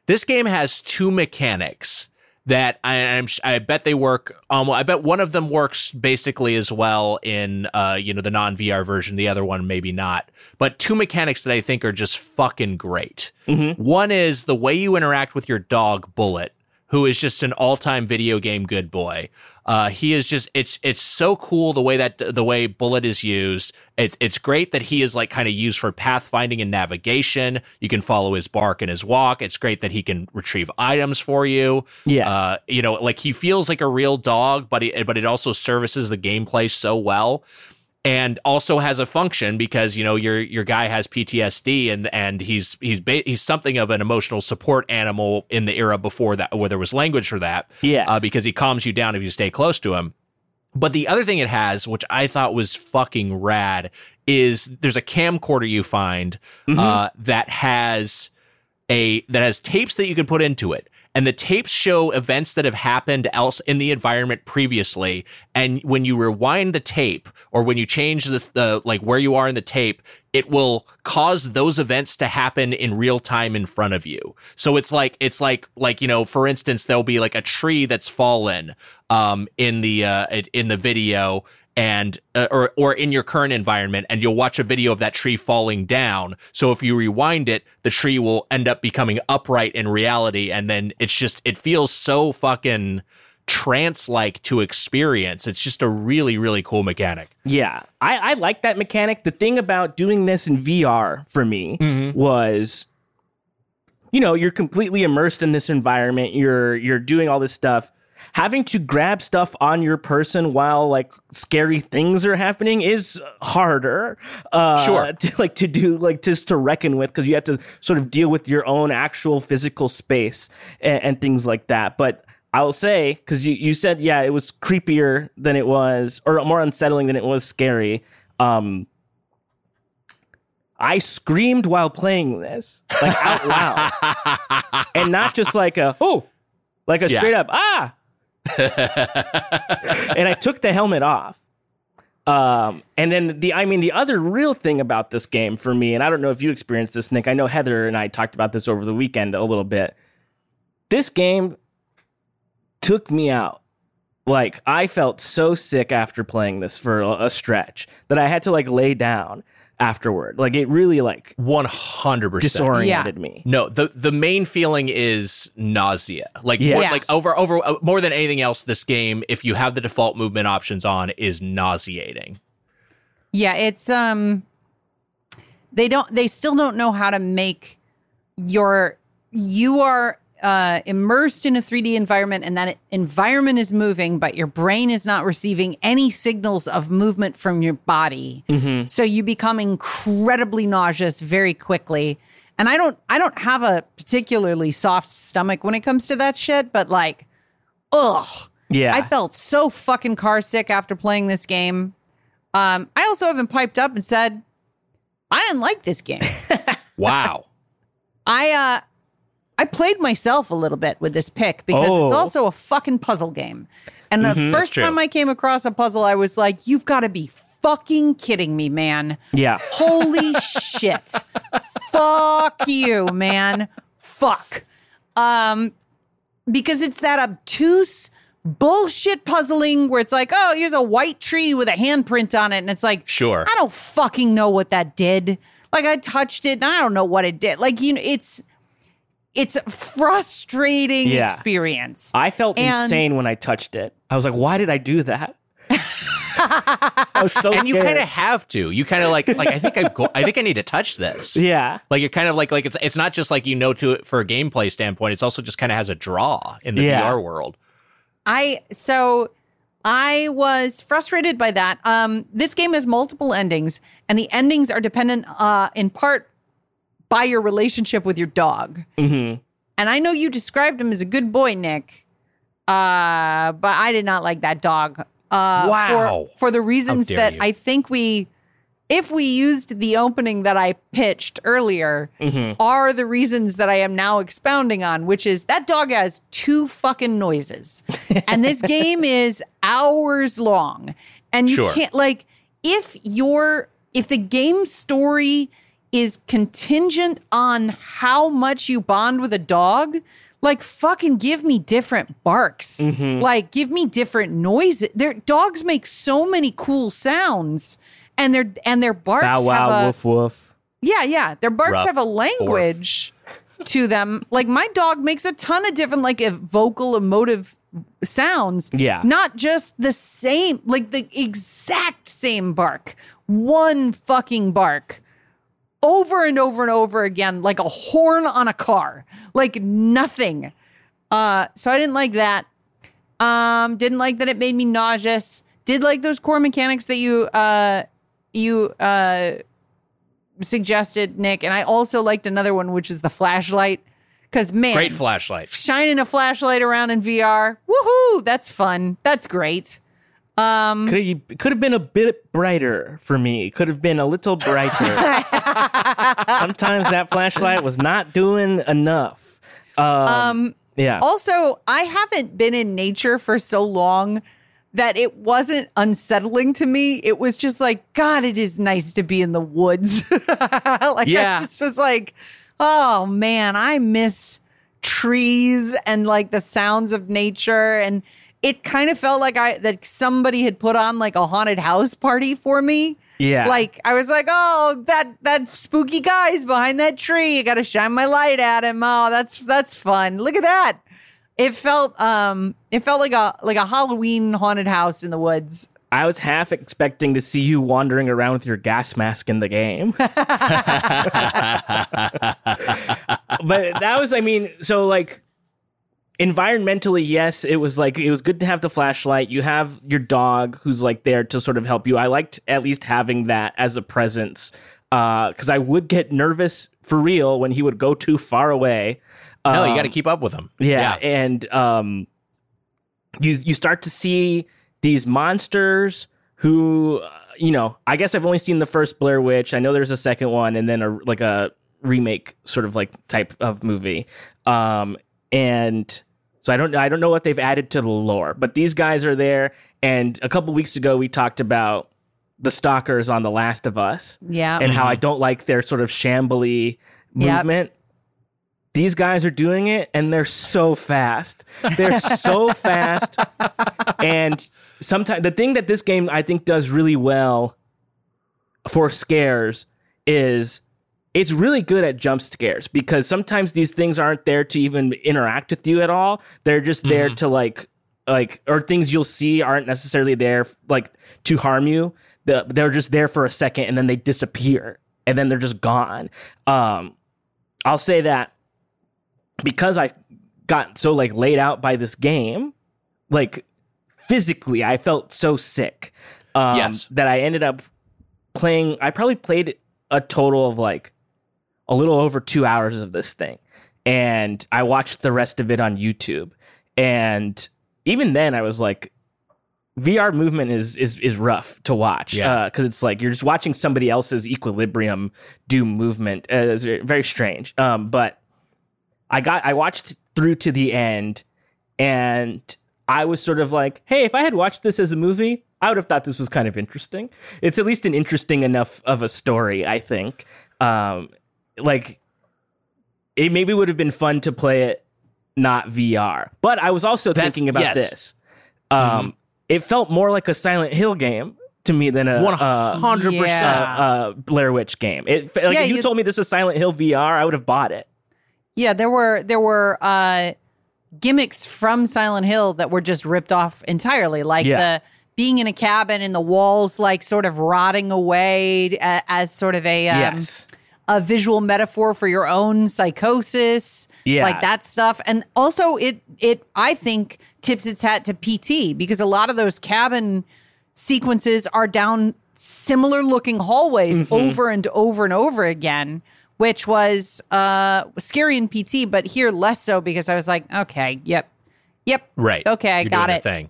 This game has two mechanics that I, I'm I bet they work. Um. I bet one of them works basically as well in uh you know the non-V R version. The other one maybe not. But two mechanics that I think are just fucking great. Mm-hmm. One is the way you interact with your dog Bullet, who is just an all-time video game good boy. Uh, he is just, it's it's so cool the way that the way Bullet is used. It's it's great that he is like kind of used for pathfinding and navigation. You can follow his bark and his walk. It's great that he can retrieve items for you. Yeah, uh, you know, like he feels like a real dog, but he, but it also services the gameplay so well. And also has a function because, you know, your your guy has P T S D and and he's he's ba- he's something of an emotional support animal in the era before that, where there was language for that. Yeah, uh, because he calms you down if you stay close to him. But the other thing it has, which I thought was fucking rad, is there's a camcorder you find mm-hmm. uh, that has a that has tapes that you can put into it. And the tapes show events that have happened else in the environment previously. And when you rewind the tape, or when you change the, the like where you are in the tape, it will cause those events to happen in real time in front of you. So it's like it's like like, you know, for instance, there'll be like a tree that's fallen um, in the uh, in the video. And uh, or or in your current environment, and you'll watch a video of that tree falling down. So if you rewind it, the tree will end up becoming upright in reality. And then it's just it feels so fucking trance-like to experience. It's just a really, really cool mechanic. Yeah, I, I like that mechanic. The thing about doing this in V R for me mm-hmm. was, you know, you're completely immersed in this environment. You're you're doing all this stuff. Having to grab stuff on your person while like scary things are happening is harder, uh, sure. to, like to do, like just to reckon with, because you have to sort of deal with your own actual physical space and, and things like that. But I will say, because you, you said, yeah, it was creepier than it was, or more unsettling than it was scary. Um, I screamed while playing this, like out loud, and not just like a oh, like a yeah. straight up ah. And I took the helmet off Um, and then the, I mean, the other real thing about this game for me, and I don't know if you experienced this, Nick, I know Heather and I talked about this over the weekend a little bit. This game took me out. Like, I felt so sick after playing this for a, a stretch that I had to like lay down afterward. Like, it really like one hundred percent disoriented yeah. me. No, the, the main feeling is nausea. Like, yeah. more, yeah. like over, over uh, more than anything else, this game, if you have the default movement options on, is nauseating. Yeah, it's, um, they don't, they still don't know how to make your, you are, Uh, immersed in a three D environment, and that environment is moving, but your brain is not receiving any signals of movement from your body. Mm-hmm. So you become incredibly nauseous very quickly. And I don't, I don't have a particularly soft stomach when it comes to that shit, but like, ugh, yeah, I felt so fucking car sick after playing this game. Um, I also haven't piped up and said I didn't like this game. Wow, I. uh I played myself a little bit with this pick because oh. it's also a fucking puzzle game. And the mm-hmm, first time I came across a puzzle, I was like, you've got to be fucking kidding me, man. Yeah. Holy shit. Fuck you, man. Fuck. Um, because it's that obtuse bullshit puzzling where it's like, oh, here's a white tree with a handprint on it. And it's like, sure, I don't fucking know what that did. Like, I touched it and I don't know what it did. Like, you know, it's... It's a frustrating yeah. experience. I felt and insane when I touched it. I was like, why did I do that? I was so and scared. You kind of have to. You kind of like, like I think I go- I think I need to touch this. Yeah. Like, you're kind of like, like it's it's not just like, you know, to it for a gameplay standpoint. It's also just kind of has a draw in the yeah. V R world. I, so I was frustrated by that. Um, this game has multiple endings, and the endings are dependent uh, in part by your relationship with your dog. Mm-hmm. And I know you described him as a good boy, Nick, uh, but I did not like that dog. Uh, wow. For, for the reasons that you. I think we, if we used the opening that I pitched earlier, mm-hmm. are the reasons that I am now expounding on, which is that dog has two fucking noises. And this game is hours long. And you sure. can't, like, if your, if the game story is contingent on how much you bond with a dog, like, fucking give me different barks. Mm-hmm. Like, give me different noises. Their dogs make so many cool sounds, and their and their barks bow, wow, have a woof woof. Yeah, yeah. Their barks Ruff, have a language to them. Like, my dog makes a ton of different, like, vocal, emotive sounds. Yeah. Not just the same, like the exact same bark. One fucking bark. Over and over and over again, like a horn on a car, like nothing. Uh, so I didn't like that. Um, didn't like that it made me nauseous. Did like those core mechanics that you uh, you uh, suggested, Nick. And I also liked another one, which is the flashlight. Because, man. Great flashlight. Shining a flashlight around in V R. Woohoo! That's fun. That's great. Um, could have, could have been a bit brighter for me. Could have been a little brighter. Sometimes that flashlight was not doing enough. Um, um, yeah. Also, I haven't been in nature for so long that it wasn't unsettling to me. It was just like, God, it is nice to be in the woods. Like, yeah. I just was like, oh man, I miss trees and like the sounds of nature. And it kind of felt like I that somebody had put on like a haunted house party for me. Yeah. Like, I was like, oh, that that spooky guy's behind that tree. I got to shine my light at him. Oh, that's that's fun. Look at that. It felt um it felt like a like a Halloween haunted house in the woods. I was half expecting to see you wandering around with your gas mask in the game. But that was, I mean, so like, environmentally, yes, it was like, it was good to have the flashlight. You have your dog who's like there to sort of help you. I liked at least having that as a presence, uh, because I would get nervous for real when he would go too far away. Um, no, you got to keep up with him. Yeah, yeah. And um, you you start to see these monsters who, uh, you know, I guess I've only seen the first Blair Witch. I know there's a second one, and then a like a remake sort of like type of movie. Um, and so I don't I don't know what they've added to the lore, but these guys are there. And a couple weeks ago, we talked about the stalkers on The Last of Us. Yeah. And how I don't like their sort of shambly movement. Yep. These guys are doing it, and they're so fast. They're so fast. And sometimes the thing that this game, I think, does really well for scares is it's really good at jump scares, because sometimes these things aren't there to even interact with you at all. They're just there mm. to like, like, or things you'll see aren't necessarily there like to harm you. They're just there for a second, and then they disappear, and then they're just gone. Um, I'll say that. Because I got so like laid out by this game, like physically, I felt so sick um, yes. that I ended up playing. I probably played a total of like a little over two hours of this thing. And I watched the rest of it on YouTube. And even then I was like, V R movement is is is rough to watch because yeah. uh, it's like you're just watching somebody else's equilibrium do movement. Uh, it's very strange. Um, but I got I watched through to the end, and I was sort of like, hey, if I had watched this as a movie, I would have thought this was kind of interesting. It's at least an interesting enough of a story, I think. Um, like, it maybe would have been fun to play it not V R. But I was also That's, thinking about yes. this. Um, mm-hmm. It felt more like a Silent Hill game to me than a one hundred percent uh, yeah. uh, Blair Witch game. It, like, yeah, if you, you told me this was Silent Hill V R, I would have bought it. Yeah, there were there were uh, gimmicks from Silent Hill that were just ripped off entirely, like yeah. the being in a cabin and the walls like sort of rotting away uh, as sort of a um, yes. a visual metaphor for your own psychosis, yeah. like that stuff. And also, it it I think tips its hat to P T, because a lot of those cabin sequences are down similar looking hallways mm-hmm. over and over and over again. Which was uh, scary in P T, but here less so, because I was like, okay, yep, yep, right, okay, I You're got doing it. The thing.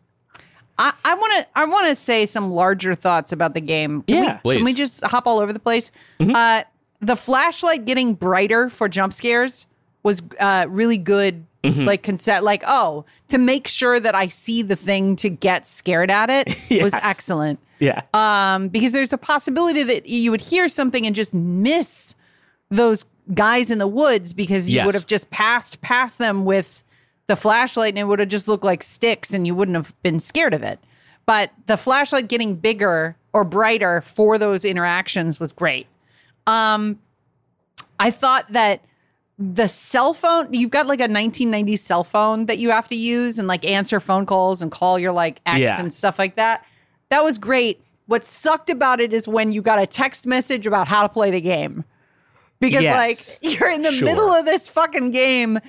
I want to, I want to say some larger thoughts about the game. Can yeah, we, please. Can we just hop all over the place? Mm-hmm. Uh, the flashlight getting brighter for jump scares was uh, really good. Mm-hmm. Like concept, like oh, to make sure that I see the thing to get scared at it yes. was excellent. Yeah, um, because there's a possibility that you would hear something and just miss those guys in the woods, because you yes. would have just passed past them with the flashlight, and it would have just looked like sticks, and you wouldn't have been scared of it. But the flashlight getting bigger or brighter for those interactions was great. Um, I thought that the cell phone, you've got like a nineteen nineties cell phone that you have to use and like answer phone calls and call your like ex yeah. and stuff like that. That was great. What sucked about it is when you got a text message about how to play the game. Because, yes. like, you're in the sure. middle of this fucking game.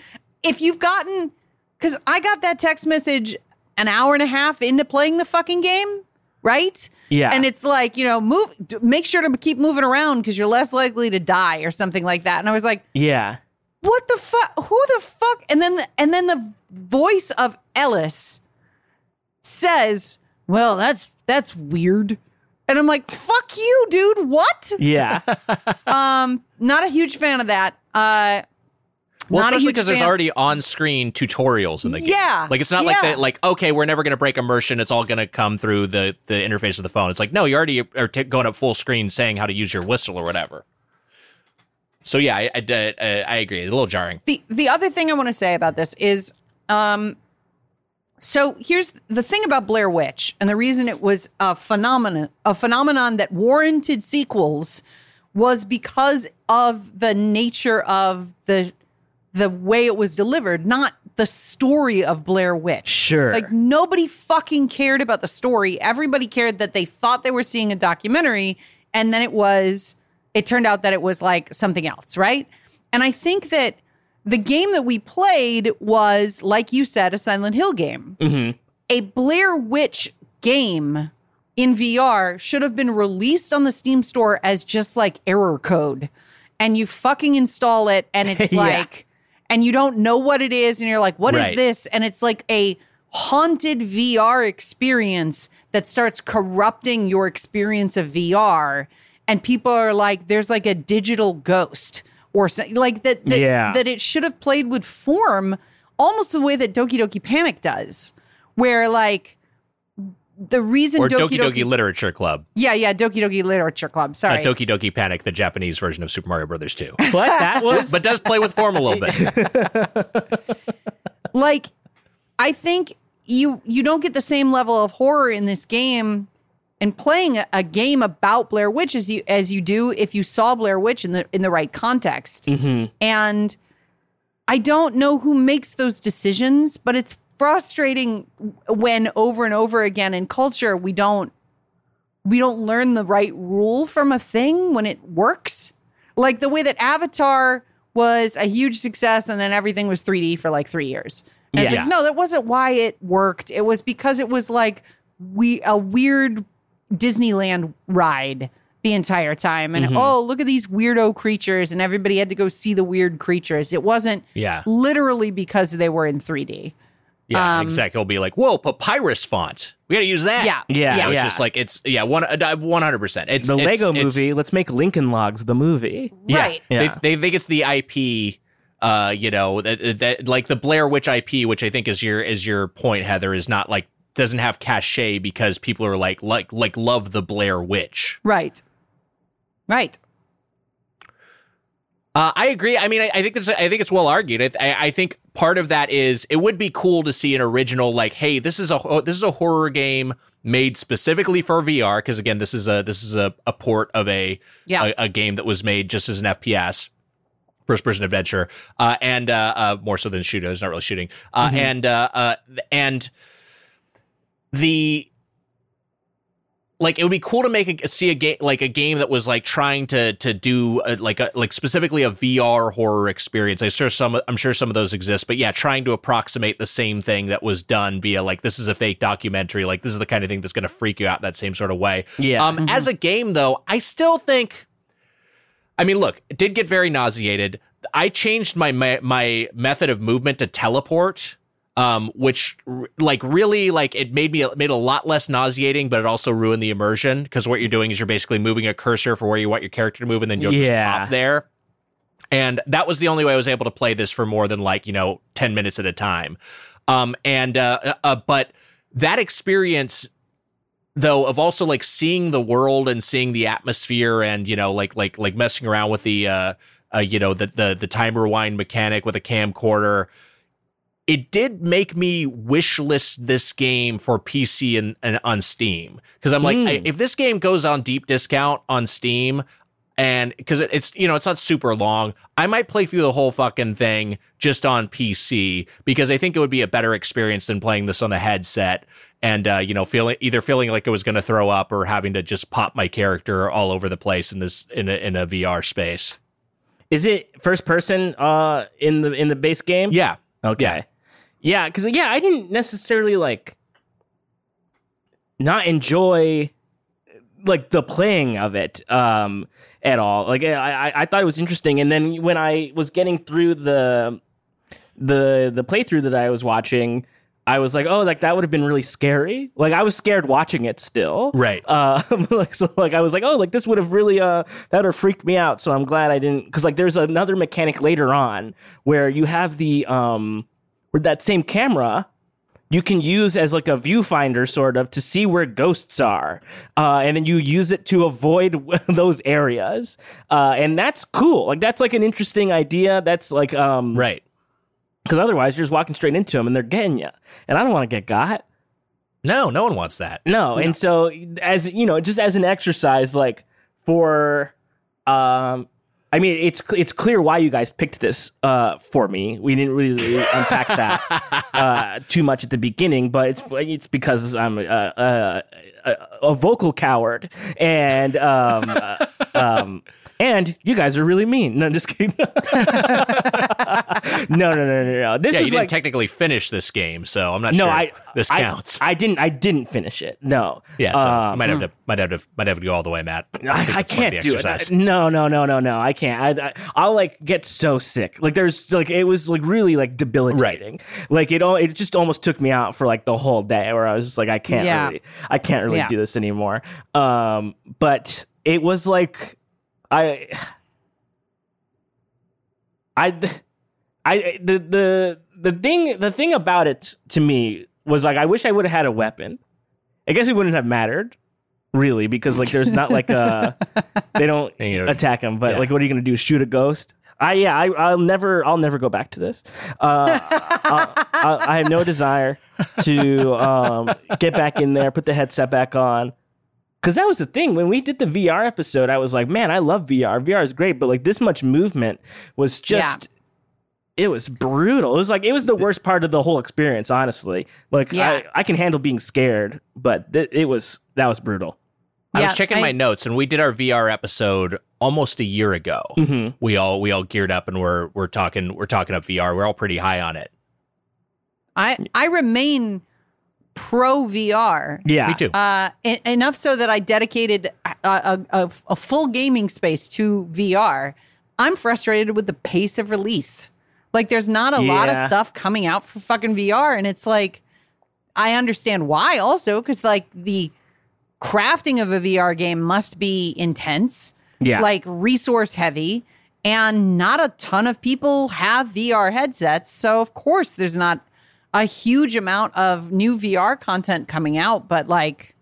If you've gotten... Because I got that text message an hour and a half into playing the fucking game, right? Yeah. And it's like, you know, move. Make sure to keep moving around because you're less likely to die or something like that. And I was like... Yeah. What the fuck? Who the fuck? And then the, and then the voice of Ellis says, well, that's that's weird. And I'm like, fuck you, dude. What? Yeah. um, not a huge fan of that. Uh, well, not especially because there's already on-screen tutorials in the game. Yeah. Like, it's not yeah. like that, like, okay, we're never going to break immersion. It's all going to come through the, the interface of the phone. It's like, no, you already are t- going up full screen saying how to use your whistle or whatever. So, yeah, I, I, I, I agree. It's a little jarring. The, the other thing I want to say about this is... Um, So here's the thing about Blair Witch, and the reason it was a phenomenon, a phenomenon that warranted sequels, was because of the nature of the the way it was delivered, not the story of Blair Witch. Sure. Like, nobody fucking cared about the story. Everybody cared that they thought they were seeing a documentary, and then it was, it turned out that it was like something else, right? And I think that the game that we played was, like you said, a Silent Hill game. Mm-hmm. A Blair Witch game in V R should have been released on the Steam store as just like error code. And you fucking install it, and it's yeah. like, and you don't know what it is, and you're like, what right. is this? And it's like a haunted V R experience that starts corrupting your experience of V R. And people are like, there's like a digital ghost. Or like that, that, yeah. that it should have played with form almost the way that Doki Doki Panic does, where like the reason or Doki Doki, Doki, Doki Literature Club. Yeah, yeah, Doki Doki Literature Club. Sorry, uh, Doki Doki Panic, the Japanese version of Super Mario Brothers two. What that was, but does play with form a little bit. Like, I think you you don't get the same level of horror in this game and playing a, a game about Blair Witch as you as you do if you saw Blair Witch in the in the right context. Mm-hmm. And I don't know who makes those decisions, but it's frustrating when over and over again in culture we don't we don't learn the right rule from a thing when it works. Like the way that Avatar was a huge success and then everything was three D for like three years. And yes. It's like, no, that wasn't why it worked. It was because it was like we a weird Disneyland ride the entire time. And mm-hmm. oh, look at these weirdo creatures. And everybody had to go see the weird creatures. It wasn't yeah. literally because they were in three D. Yeah, um, exactly. It'll be like, whoa, papyrus font. We got to use that. Yeah. Yeah. yeah it's yeah. just like, it's, yeah, one, one hundred percent. It's the Lego it's, movie. It's, let's make Lincoln Logs the movie. Right. Yeah. Yeah. They, they think it's the I P, uh, you know, that, that, like the Blair Witch I P, which I think is your, is your point, Heather, is not like, doesn't have cachet because people are like, like, like love the Blair Witch. Right. Right. Uh, I agree. I mean, I, I think it's I think it's well argued. I, I think part of that is it would be cool to see an original like, hey, this is a oh, this is a horror game made specifically for V R because again, this is a this is a, a port of a, yeah. a a game that was made just as an F P S, first person adventure, uh, and uh, uh, more so than shooto. It's not really shooting, uh, mm-hmm. and uh, uh, and the. Like it would be cool to make a see a game like a game that was like trying to to do a, like a, like specifically a V R horror experience. I sure some I'm sure some of those exist, but yeah, trying to approximate the same thing that was done via like this is a fake documentary, like this is the kind of thing that's going to freak you out in that same sort of way. Yeah. Um, mm-hmm. As a game though, I still think. I mean, look, it did get very nauseated. I changed my my, my method of movement to teleport. Um, which like really like it made me it made a lot less nauseating, but it also ruined the immersion because what you're doing is you're basically moving a cursor for where you want your character to move and then you'll yeah. just pop there. And that was the only way I was able to play this for more than like, you know, ten minutes at a time. Um, and uh, uh, but that experience, though, of also like seeing the world and seeing the atmosphere and, you know, like like like messing around with the, uh, uh, you know, the, the, the time rewind mechanic with a camcorder. It did make me wish list this game for P C and, and on Steam because I'm like, mm. I, if this game goes on deep discount on Steam and because it, it's, you know, it's not super long, I might play through the whole fucking thing just on P C because I think it would be a better experience than playing this on a headset and, uh, you know, feeling either feeling like it was going to throw up or having to just pop my character all over the place in this in a, in a V R space. Is it first person uh, in the in the base game? Yeah. Okay. Yeah. Yeah, because, yeah, I didn't necessarily, like, not enjoy, like, the playing of it um, at all. Like, I, I thought it was interesting. And then when I was getting through the the the playthrough that I was watching, I was like, oh, like, that would have been really scary. Like, I was scared watching it still. Right. Uh, like, so, like, I was like, oh, like, this would have really, uh, that would have freaked me out. So I'm glad I didn't, because, like, there's another mechanic later on where you have the, um... that same camera you can use as like a viewfinder sort of to see where ghosts are uh and then you use it to avoid those areas uh and that's cool. Like that's like an interesting idea. That's like um right, because otherwise you're just walking straight into them and they're getting you, and I don't want to get got. No no one wants that. No, no. And so as you know, just as an exercise like for um I mean, it's it's clear why you guys picked this uh, for me. We didn't really unpack that uh, too much at the beginning, but it's it's because I'm a, a, a vocal coward, and um, uh, um, and you guys are really mean. No, I'm just kidding. no, no, no, no, no. This yeah, is you didn't like, technically finish this game, so I'm not no, sure I, if this counts. I, I didn't. I didn't finish it. No. Yeah, so um, I might have to. Might have to. Might have to go all the way, Matt. I, I can't do it. No, no, no, no, no. I can't. I, I, I'll like get so sick. Like there's like it was like really like debilitating. Right. Like it all. It just almost took me out for like the whole day, where I was just like, I can't. Yeah. Really, I can't really yeah. do this anymore. Um, but it was like. I, I, I, the, the, the thing, the thing about it to me was like, I wish I would have had a weapon I guess it wouldn't have mattered, really, because like there's not like a they don't you know, attack him, but yeah. like what are you gonna do? Shoot a ghost? I yeah, I, I'll never I'll never go back to this. Uh, I, I, I have no desire to um, get back in there, put the headset back on. Because that was the thing. When we did the V R episode, I was like, man, I love V R. V R is great. But like this much movement was just, yeah. it was brutal. It was like, it was the worst part of the whole experience, honestly. Like yeah. I, I can handle being scared, but th- it was, that was brutal. I yeah, was checking I, my notes and we did our V R episode almost a year ago. Mm-hmm. We all, we all geared up and we're, we're talking, we're talking up V R. We're all pretty high on it. I, I remain pro V R. Yeah, me too. Uh, en- enough so that I dedicated a, a, a full gaming space to V R. I'm frustrated with the pace of release. Like, there's not a yeah. lot of stuff coming out for fucking V R, and it's like, I understand why also, because like the crafting of a V R game must be intense, yeah, like resource heavy, and not a ton of people have V R headsets, so of course there's not a huge amount of new V R content coming out, but like,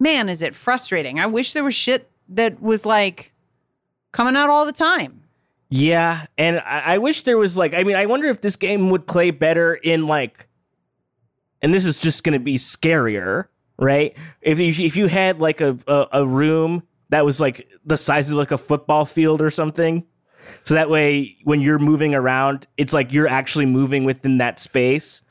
man, is it frustrating. I wish there was shit that was like coming out all the time. Yeah. And I, I wish there was like, I mean, I wonder if this game would play better in like, and this is just going to be scarier, right? If you, if you had like a, a, a room that was like the size of like a football field or something. So that way when you're moving around, it's like you're actually moving within that space.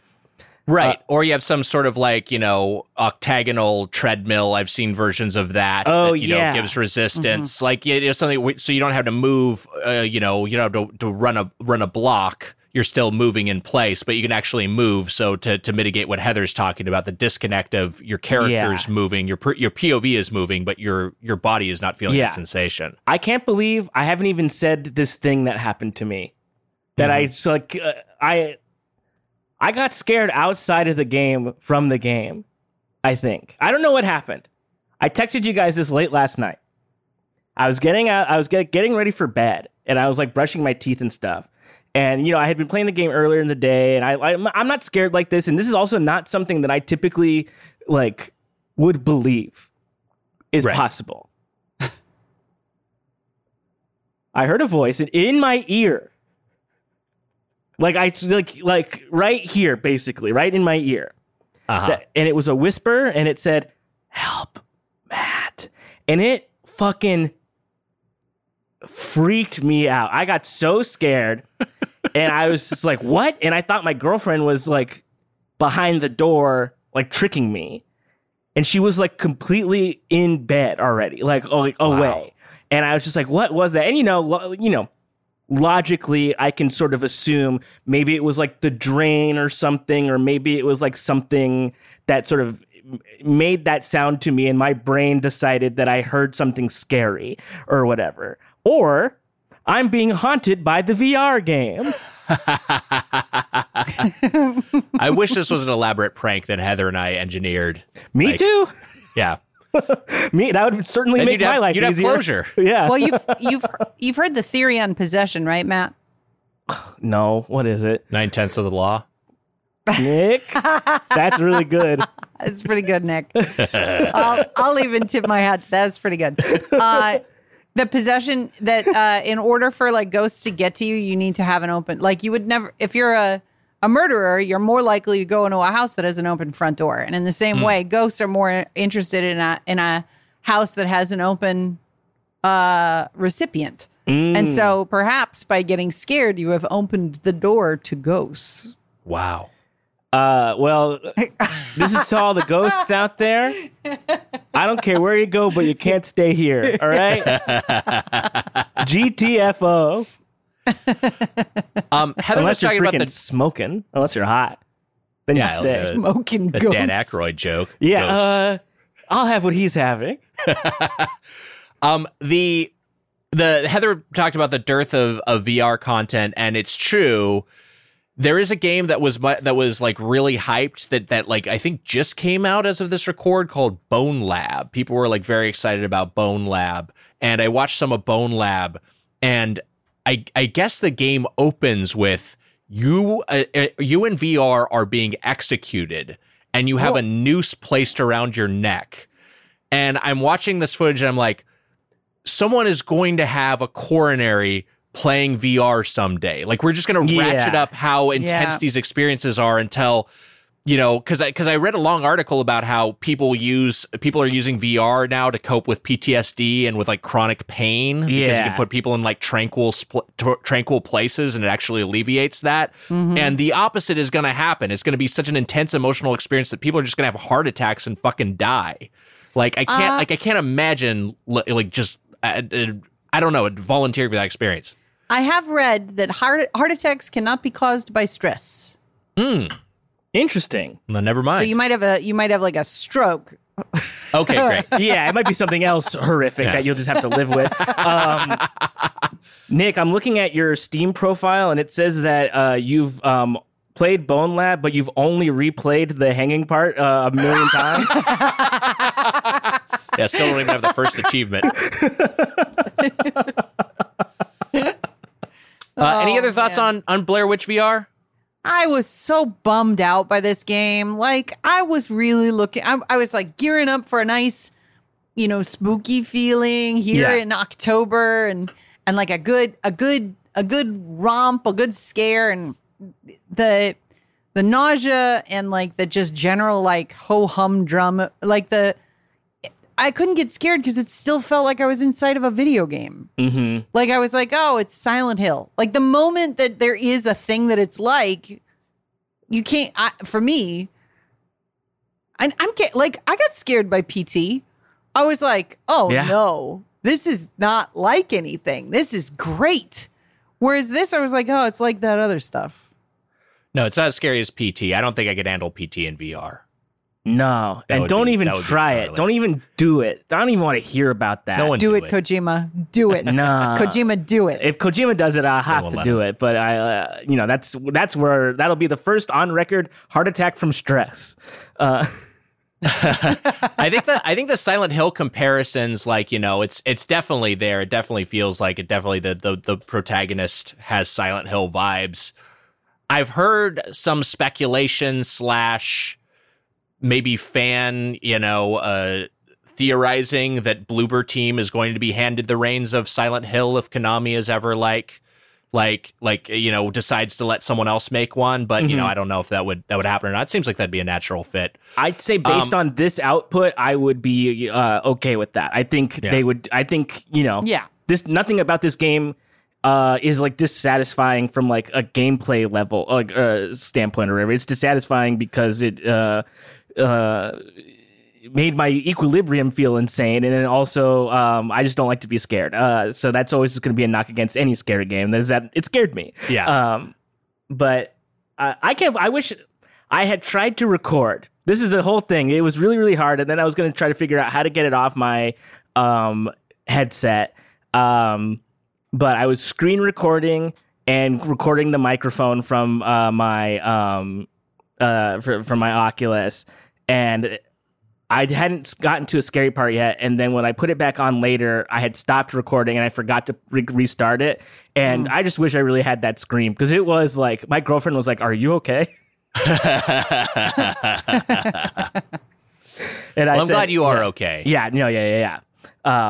Right. Uh, or you have some sort of like, you know, octagonal treadmill. I've seen versions of that. Oh, that, you yeah. know, gives resistance. Mm-hmm. Like, you know, something. So you don't have to move, uh, you know, you don't have to, to run a run a block. You're still moving in place, but you can actually move. So to, to mitigate what Heather's talking about, the disconnect of your character's yeah. moving, your your P O V is moving, but your your body is not feeling yeah. that sensation. I can't believe I haven't even said this thing that happened to me. That mm-hmm. I just like, uh, I... I got scared outside of the game from the game, I think. I don't know what happened. I texted you guys this late last night. I was getting out, I was get, getting ready for bed, and I was like brushing my teeth and stuff. And, you know, I had been playing the game earlier in the day, and I, I, I'm not scared like this. And this is also not something that I typically, like, would believe is right. possible. I heard a voice and in my ear. Like, I like like right here, basically, right in my ear. Uh-huh. That, and it was a whisper, and it said, "Help, Matt." And it fucking freaked me out. I got so scared, and I was just like, what? And I thought my girlfriend was, like, behind the door, like, tricking me. And she was, like, completely in bed already, like, like wow. away. And I was just like, what was that? And, you know, lo- you know. Logically, I can sort of assume maybe it was like the drain or something, or maybe it was like something that sort of made that sound to me, and my brain decided that I heard something scary or whatever. Or I'm being haunted by the V R game. I wish this was an elaborate prank that Heather and I engineered. Me like, too. Yeah. Me, that would certainly then make my have, life you'd easier. You'd have closure. Yeah. Well, you've you've you've heard the theory on possession, right, Matt? No. What is it? Nine tenths of the law. Nick, that's really good. It's pretty good, Nick. I'll I'll even tip my hat. That's pretty good. Uh, the possession that uh, in order for like ghosts to get to you, you need to have an open. Like you would never, if you're a A murderer, you're more likely to go into a house that has an open front door. And in the same mm. way, ghosts are more interested in a in a house that has an open uh, recipient. Mm. And so perhaps by getting scared, you have opened the door to ghosts. Wow. Uh, well, this is to all the ghosts out there. I don't care where you go, but you can't stay here. All right? G T F O. um, Heather unless was talking you're freaking about the smoking, unless you're hot, then yeah, you stay. Smoking the Dan Aykroyd joke. Yeah, uh, I'll have what he's having. um, the the Heather talked about the dearth of, of V R content, and it's true. There is a game that was that was like really hyped that that like I think just came out as of this record called Bone Lab. People were like very excited about Bone Lab, and I watched some of Bone Lab, and. I, I guess the game opens with you uh, you in V R are being executed, and you have oh. a noose placed around your neck. And I'm watching this footage and I'm like, someone is going to have a coronary playing V R someday. Like, we're just going to yeah. ratchet up how intense yeah. these experiences are until, you know, because I because I read a long article about how people use people are using V R now to cope with P T S D and with like chronic pain. Yeah. Because you can put people in like tranquil sp- t- tranquil places and it actually alleviates that. Mm-hmm. And the opposite is going to happen. It's going to be such an intense emotional experience that people are just going to have heart attacks and fucking die. Like, I can't uh, like I can't imagine like just I, I don't know, volunteering for that experience. I have read that heart heart attacks cannot be caused by stress. Hmm. Interesting. Well, never mind. So you might have a you might have like a stroke. Okay, great. Yeah, it might be something else horrific yeah. that you'll just have to live with. Um, Nick, I'm looking at your Steam profile and it says that uh, you've um, played Bone Lab, but you've only replayed the hanging part uh, a million times. Yeah, still don't even have the first achievement. uh, any other thoughts oh, on, on Blair Witch V R? I was so bummed out by this game. Like, I was really looking, I, I was like gearing up for a nice, you know, spooky feeling here yeah. in October, and, and like a good, a good, a good romp, a good scare, and the, the nausea and like the just general, like ho hum drum, like the, I couldn't get scared because it still felt like I was inside of a video game. Mm-hmm. Like, I was like, oh, it's Silent Hill. Like, the moment that there is a thing that it's like, you can't, I, for me, and I'm like, I got scared by P T. I was like, oh, yeah. no, this is not like anything. This is great. Whereas this, I was like, oh, it's like that other stuff. No, it's not as scary as P T. I don't think I could handle P T in V R. No, that and don't be, even try it. Don't even do it. I don't even want to hear about that. No one do, do it, it, Kojima. Do it. No, Kojima, do it. If Kojima does it, I'll have to do it. But I, uh, you know, that's that's where that'll be the first on record heart attack from stress. Uh. I think that I think the Silent Hill comparisons, like, you know, it's it's definitely there. It definitely feels like it. Definitely the the, the protagonist has Silent Hill vibes. I've heard some speculation slash. Maybe fan, you know, uh, theorizing that Bloober Team is going to be handed the reins of Silent Hill if Konami is ever like, like, like you know, decides to let someone else make one. But mm-hmm. you know, I don't know if that would that would happen or not. It seems like that'd be a natural fit. I'd say based um, on this output, I would be uh, okay with that. I think yeah. they would. I think you know, yeah. this nothing about this game uh, is like dissatisfying from like a gameplay level like uh, standpoint or whatever. It's dissatisfying because it. Uh, Uh, made my equilibrium feel insane, and then also um, I just don't like to be scared. Uh, so that's always just going to be a knock against any scary game. Is that it scared me? Yeah. Um, but I, I can't. I wish I had tried to record. This is the whole thing. It was really, really hard, and then I was going to try to figure out how to get it off my um, headset. Um, but I was screen recording and recording the microphone from uh, my um, uh, for, from my Oculus. And I hadn't gotten to a scary part yet. And then when I put it back on later, I had stopped recording and I forgot to re- restart it. And mm. I just wish I really had that scream, because it was like, my girlfriend was like, "Are you okay?" And I well, I'm said, glad you are yeah. okay. Yeah, no, yeah, yeah, yeah.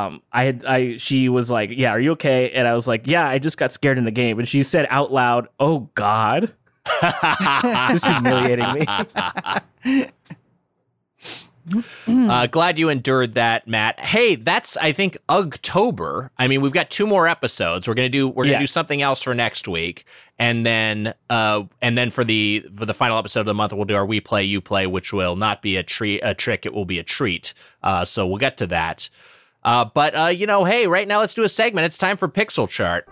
Um, I had, I, she was like, "Yeah, are you okay?" And I was like, "Yeah, I just got scared in the game." And she said out loud, "Oh God." Just humiliating me. Uh, glad you endured that, Matt. Hey, that's I think Ugtober. I mean, we've got two more episodes. We're gonna do we're gonna yes. do something else for next week, and then uh, and then for the for the final episode of the month, we'll do our We Play You Play, which will not be a treat a trick. It will be a treat. Uh, so we'll get to that. Uh, but uh, you know, hey, right now let's do a segment. It's time for Pixel Chart.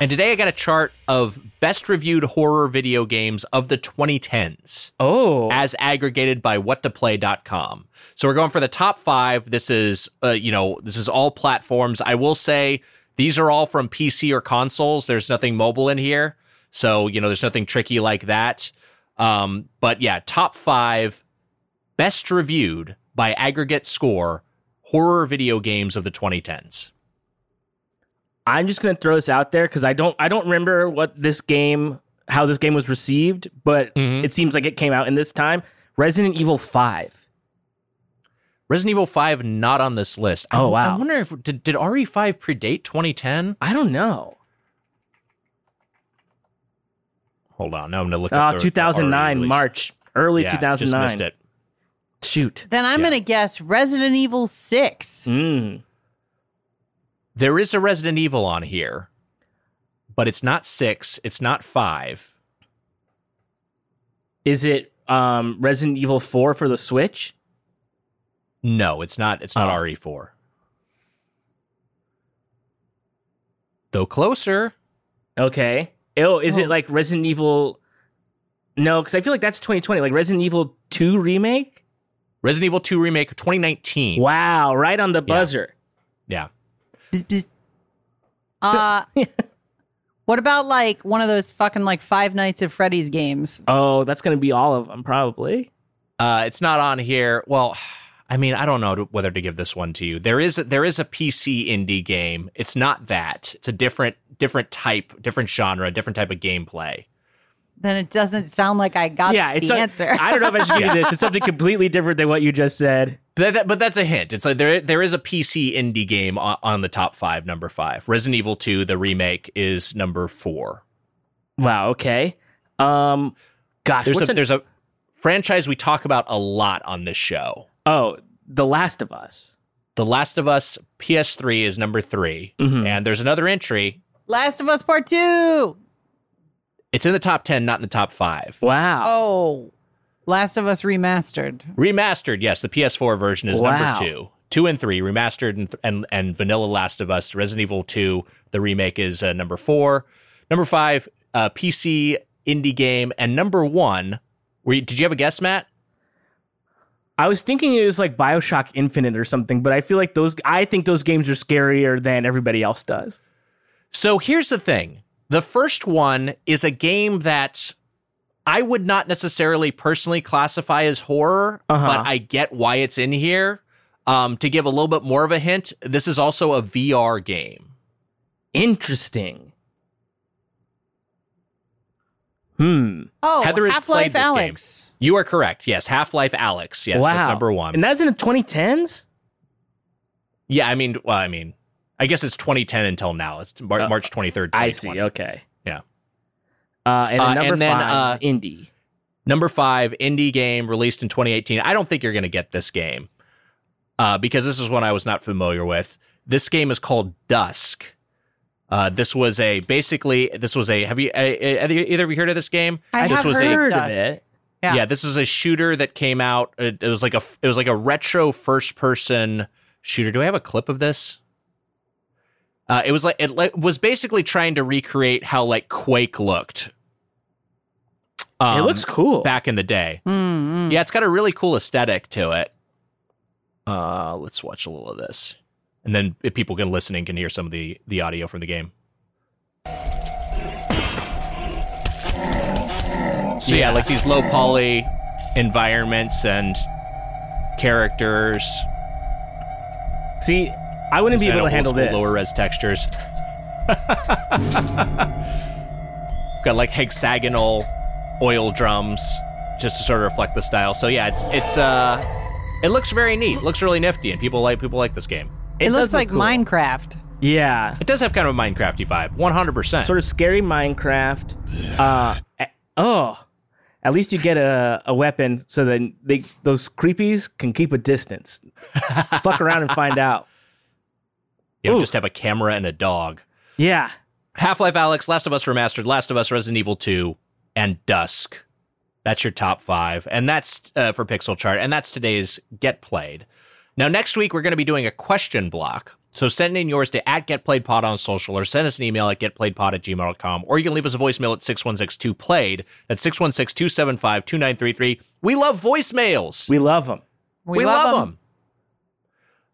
And today I got a chart of best reviewed horror video games of the twenty tens. Oh. As aggregated by what to play dot com. So we're going for the top five. This is, uh, you know, this is all platforms. I will say these are all from P C or consoles. There's nothing mobile in here. So, you know, there's nothing tricky like that. Um, but yeah, top five best reviewed by aggregate score horror video games of the twenty tens. I'm just going to throw this out there because I don't I don't remember what this game, how this game was received, but mm-hmm. it seems like it came out in this time. Resident Evil five. Resident Evil five not on this list. I, oh, wow. I wonder if, did, did R E five predate twenty ten? I don't know. Hold on, now I'm going to look at uh, the two thousand nine, March, early yeah, two thousand nine. Just missed it. Shoot. Then I'm yeah. going to guess Resident Evil six. Mm. There is a Resident Evil on here, but it's not six. It's not five. Is it um, Resident Evil four for the Switch? No, it's not. It's not oh. R E four. Though closer. Okay. Oh, is oh. it like Resident Evil? No, because I feel like that's twenty twenty. Like Resident Evil two remake. Resident Evil two remake, twenty nineteen. Wow! Right on the buzzer. Yeah. yeah. Uh, what about like one of those fucking like Five Nights at Freddy's games? Oh, that's gonna be all of them probably. Uh, it's not on here. Well, I mean, I don't know whether to give this one to you. There is a, there is a P C indie game. It's not that. It's a different different type, different genre, different type of gameplay. Then it doesn't sound like I got yeah, the it's answer. A, I don't know if I should give you this. It's something completely different than what you just said. But, that, but that's a hint. It's like there there is a P C indie game on, on the top five, number five. Resident Evil two, the remake, is number four. Wow, okay. Um, gosh, there's, what's a, an... there's a franchise we talk about a lot on this show. Oh, The Last of Us. The Last of Us P S three is number three. Mm-hmm. And there's another entry. Last of Us Part two. It's in the top ten, not in the top five. Wow. Oh, Last of Us Remastered. Remastered, yes. The P S four version is wow. number two. Two and three, Remastered and and, and Vanilla Last of Us. Resident Evil two, the remake, is uh, number four. Number five, uh, P C indie game. And number one, were you, did you have a guess, Matt? I was thinking it was like BioShock Infinite or something, but I feel like those, I think those games are scarier than everybody else does. So here's the thing. The first one is a game that I would not necessarily personally classify as horror, uh-huh. but I get why it's in here. Um, to give a little bit more of a hint, this is also a V R game. Interesting. Hmm. Oh, Heather has Half-Life played this Alyx. Game. You are correct. Yes, Half-Life Alyx. Yes, wow. That's number one. And that's in the twenty tens? Yeah, I mean, well, I mean... I guess it's twenty ten until now. It's March twenty-third, twenty twenty. I see. Okay. Yeah. Uh, and then number uh, and then, five, uh, indie. Number five, indie game released in twenty eighteen. I don't think you're going to get this game uh, because this is one I was not familiar with. This game is called Dusk. Uh, this was a basically this was a have you uh, either of you heard of this game? I this have was heard a, of Dusk. It. Yeah. yeah, this is a shooter that came out. It, it was like a it was like a retro first person shooter. Do I have a clip of this? Uh, it was like it le- was basically trying to recreate how like Quake looked. Um, it looks cool back in the day. Mm-hmm. Yeah, it's got a really cool aesthetic to it. Uh, let's watch a little of this, and then if people can listen and can hear some of the the audio from the game. So yeah, like these low poly environments and characters. See. I wouldn't be able to handle this. Lower res textures. Got like hexagonal oil drums just to sort of reflect the style. So yeah, it's it's uh, it looks very neat. Looks really nifty, and people like people like this game. It, it looks like cool. Minecraft. Yeah, it does have kind of a Minecrafty vibe. One hundred percent. Sort of scary Minecraft. Uh, oh, at least you get a a weapon, so then they those creepies can keep a distance. Fuck around and find out. You know, just have a camera and a dog. Yeah. Half-Life Alyx, Last of Us Remastered, Last of Us, Resident Evil two, and Dusk. That's your top five. And that's uh, for Pixel Chart. And that's today's Get Played. Now, next week, we're going to be doing a question block. So send in yours to at GetPlayedPod on social, or send us an email at getplayedpod at gmail dot com, or you can leave us a voicemail at six one six two played. That's six one six, two seven five, two nine three three. We love voicemails. We love them. We, we love, love them. them.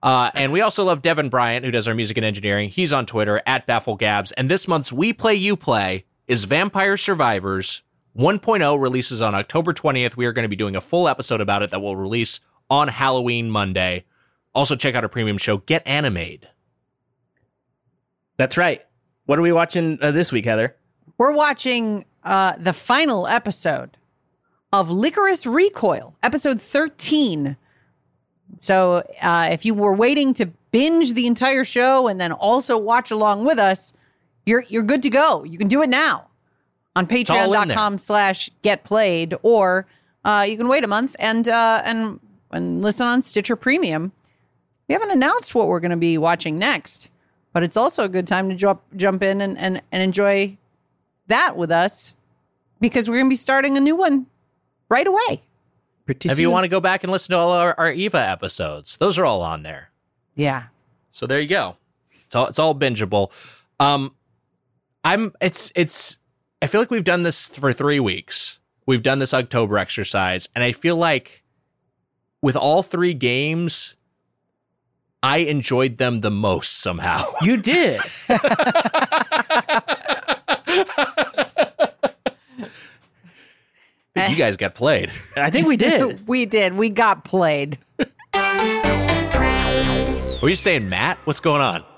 Uh, and we also love Devin Bryant, who does our music and engineering. He's on Twitter, at BaffleGabs. And this month's We Play, You Play is Vampire Survivors one point oh releases on October twentieth. We are going to be doing a full episode about it that will release on Halloween Monday. Also, check out our premium show, Get Animated. That's right. What are we watching uh, this week, Heather? We're watching uh, the final episode of Licorice Recoil, episode thirteen. So uh, if you were waiting to binge the entire show and then also watch along with us, you're you're good to go. You can do it now on patreon.com slash getplayed, or uh, you can wait a month and uh, and and listen on Stitcher Premium. We haven't announced what we're going to be watching next, but it's also a good time to jump jump in and, and, and enjoy that with us, because we're going to be starting a new one right away. Pretty if soon. You want to go back and listen to all our, our Eva episodes, those are all on there. Yeah. So there you go. It's all it's all bingeable. Um, I'm it's it's I feel like we've done this for three weeks. We've done this October exercise, and I feel like with all three games, I enjoyed them the most somehow. You did. You guys got played. I think we did. We did. We got played. Were you saying Matt? What's going on?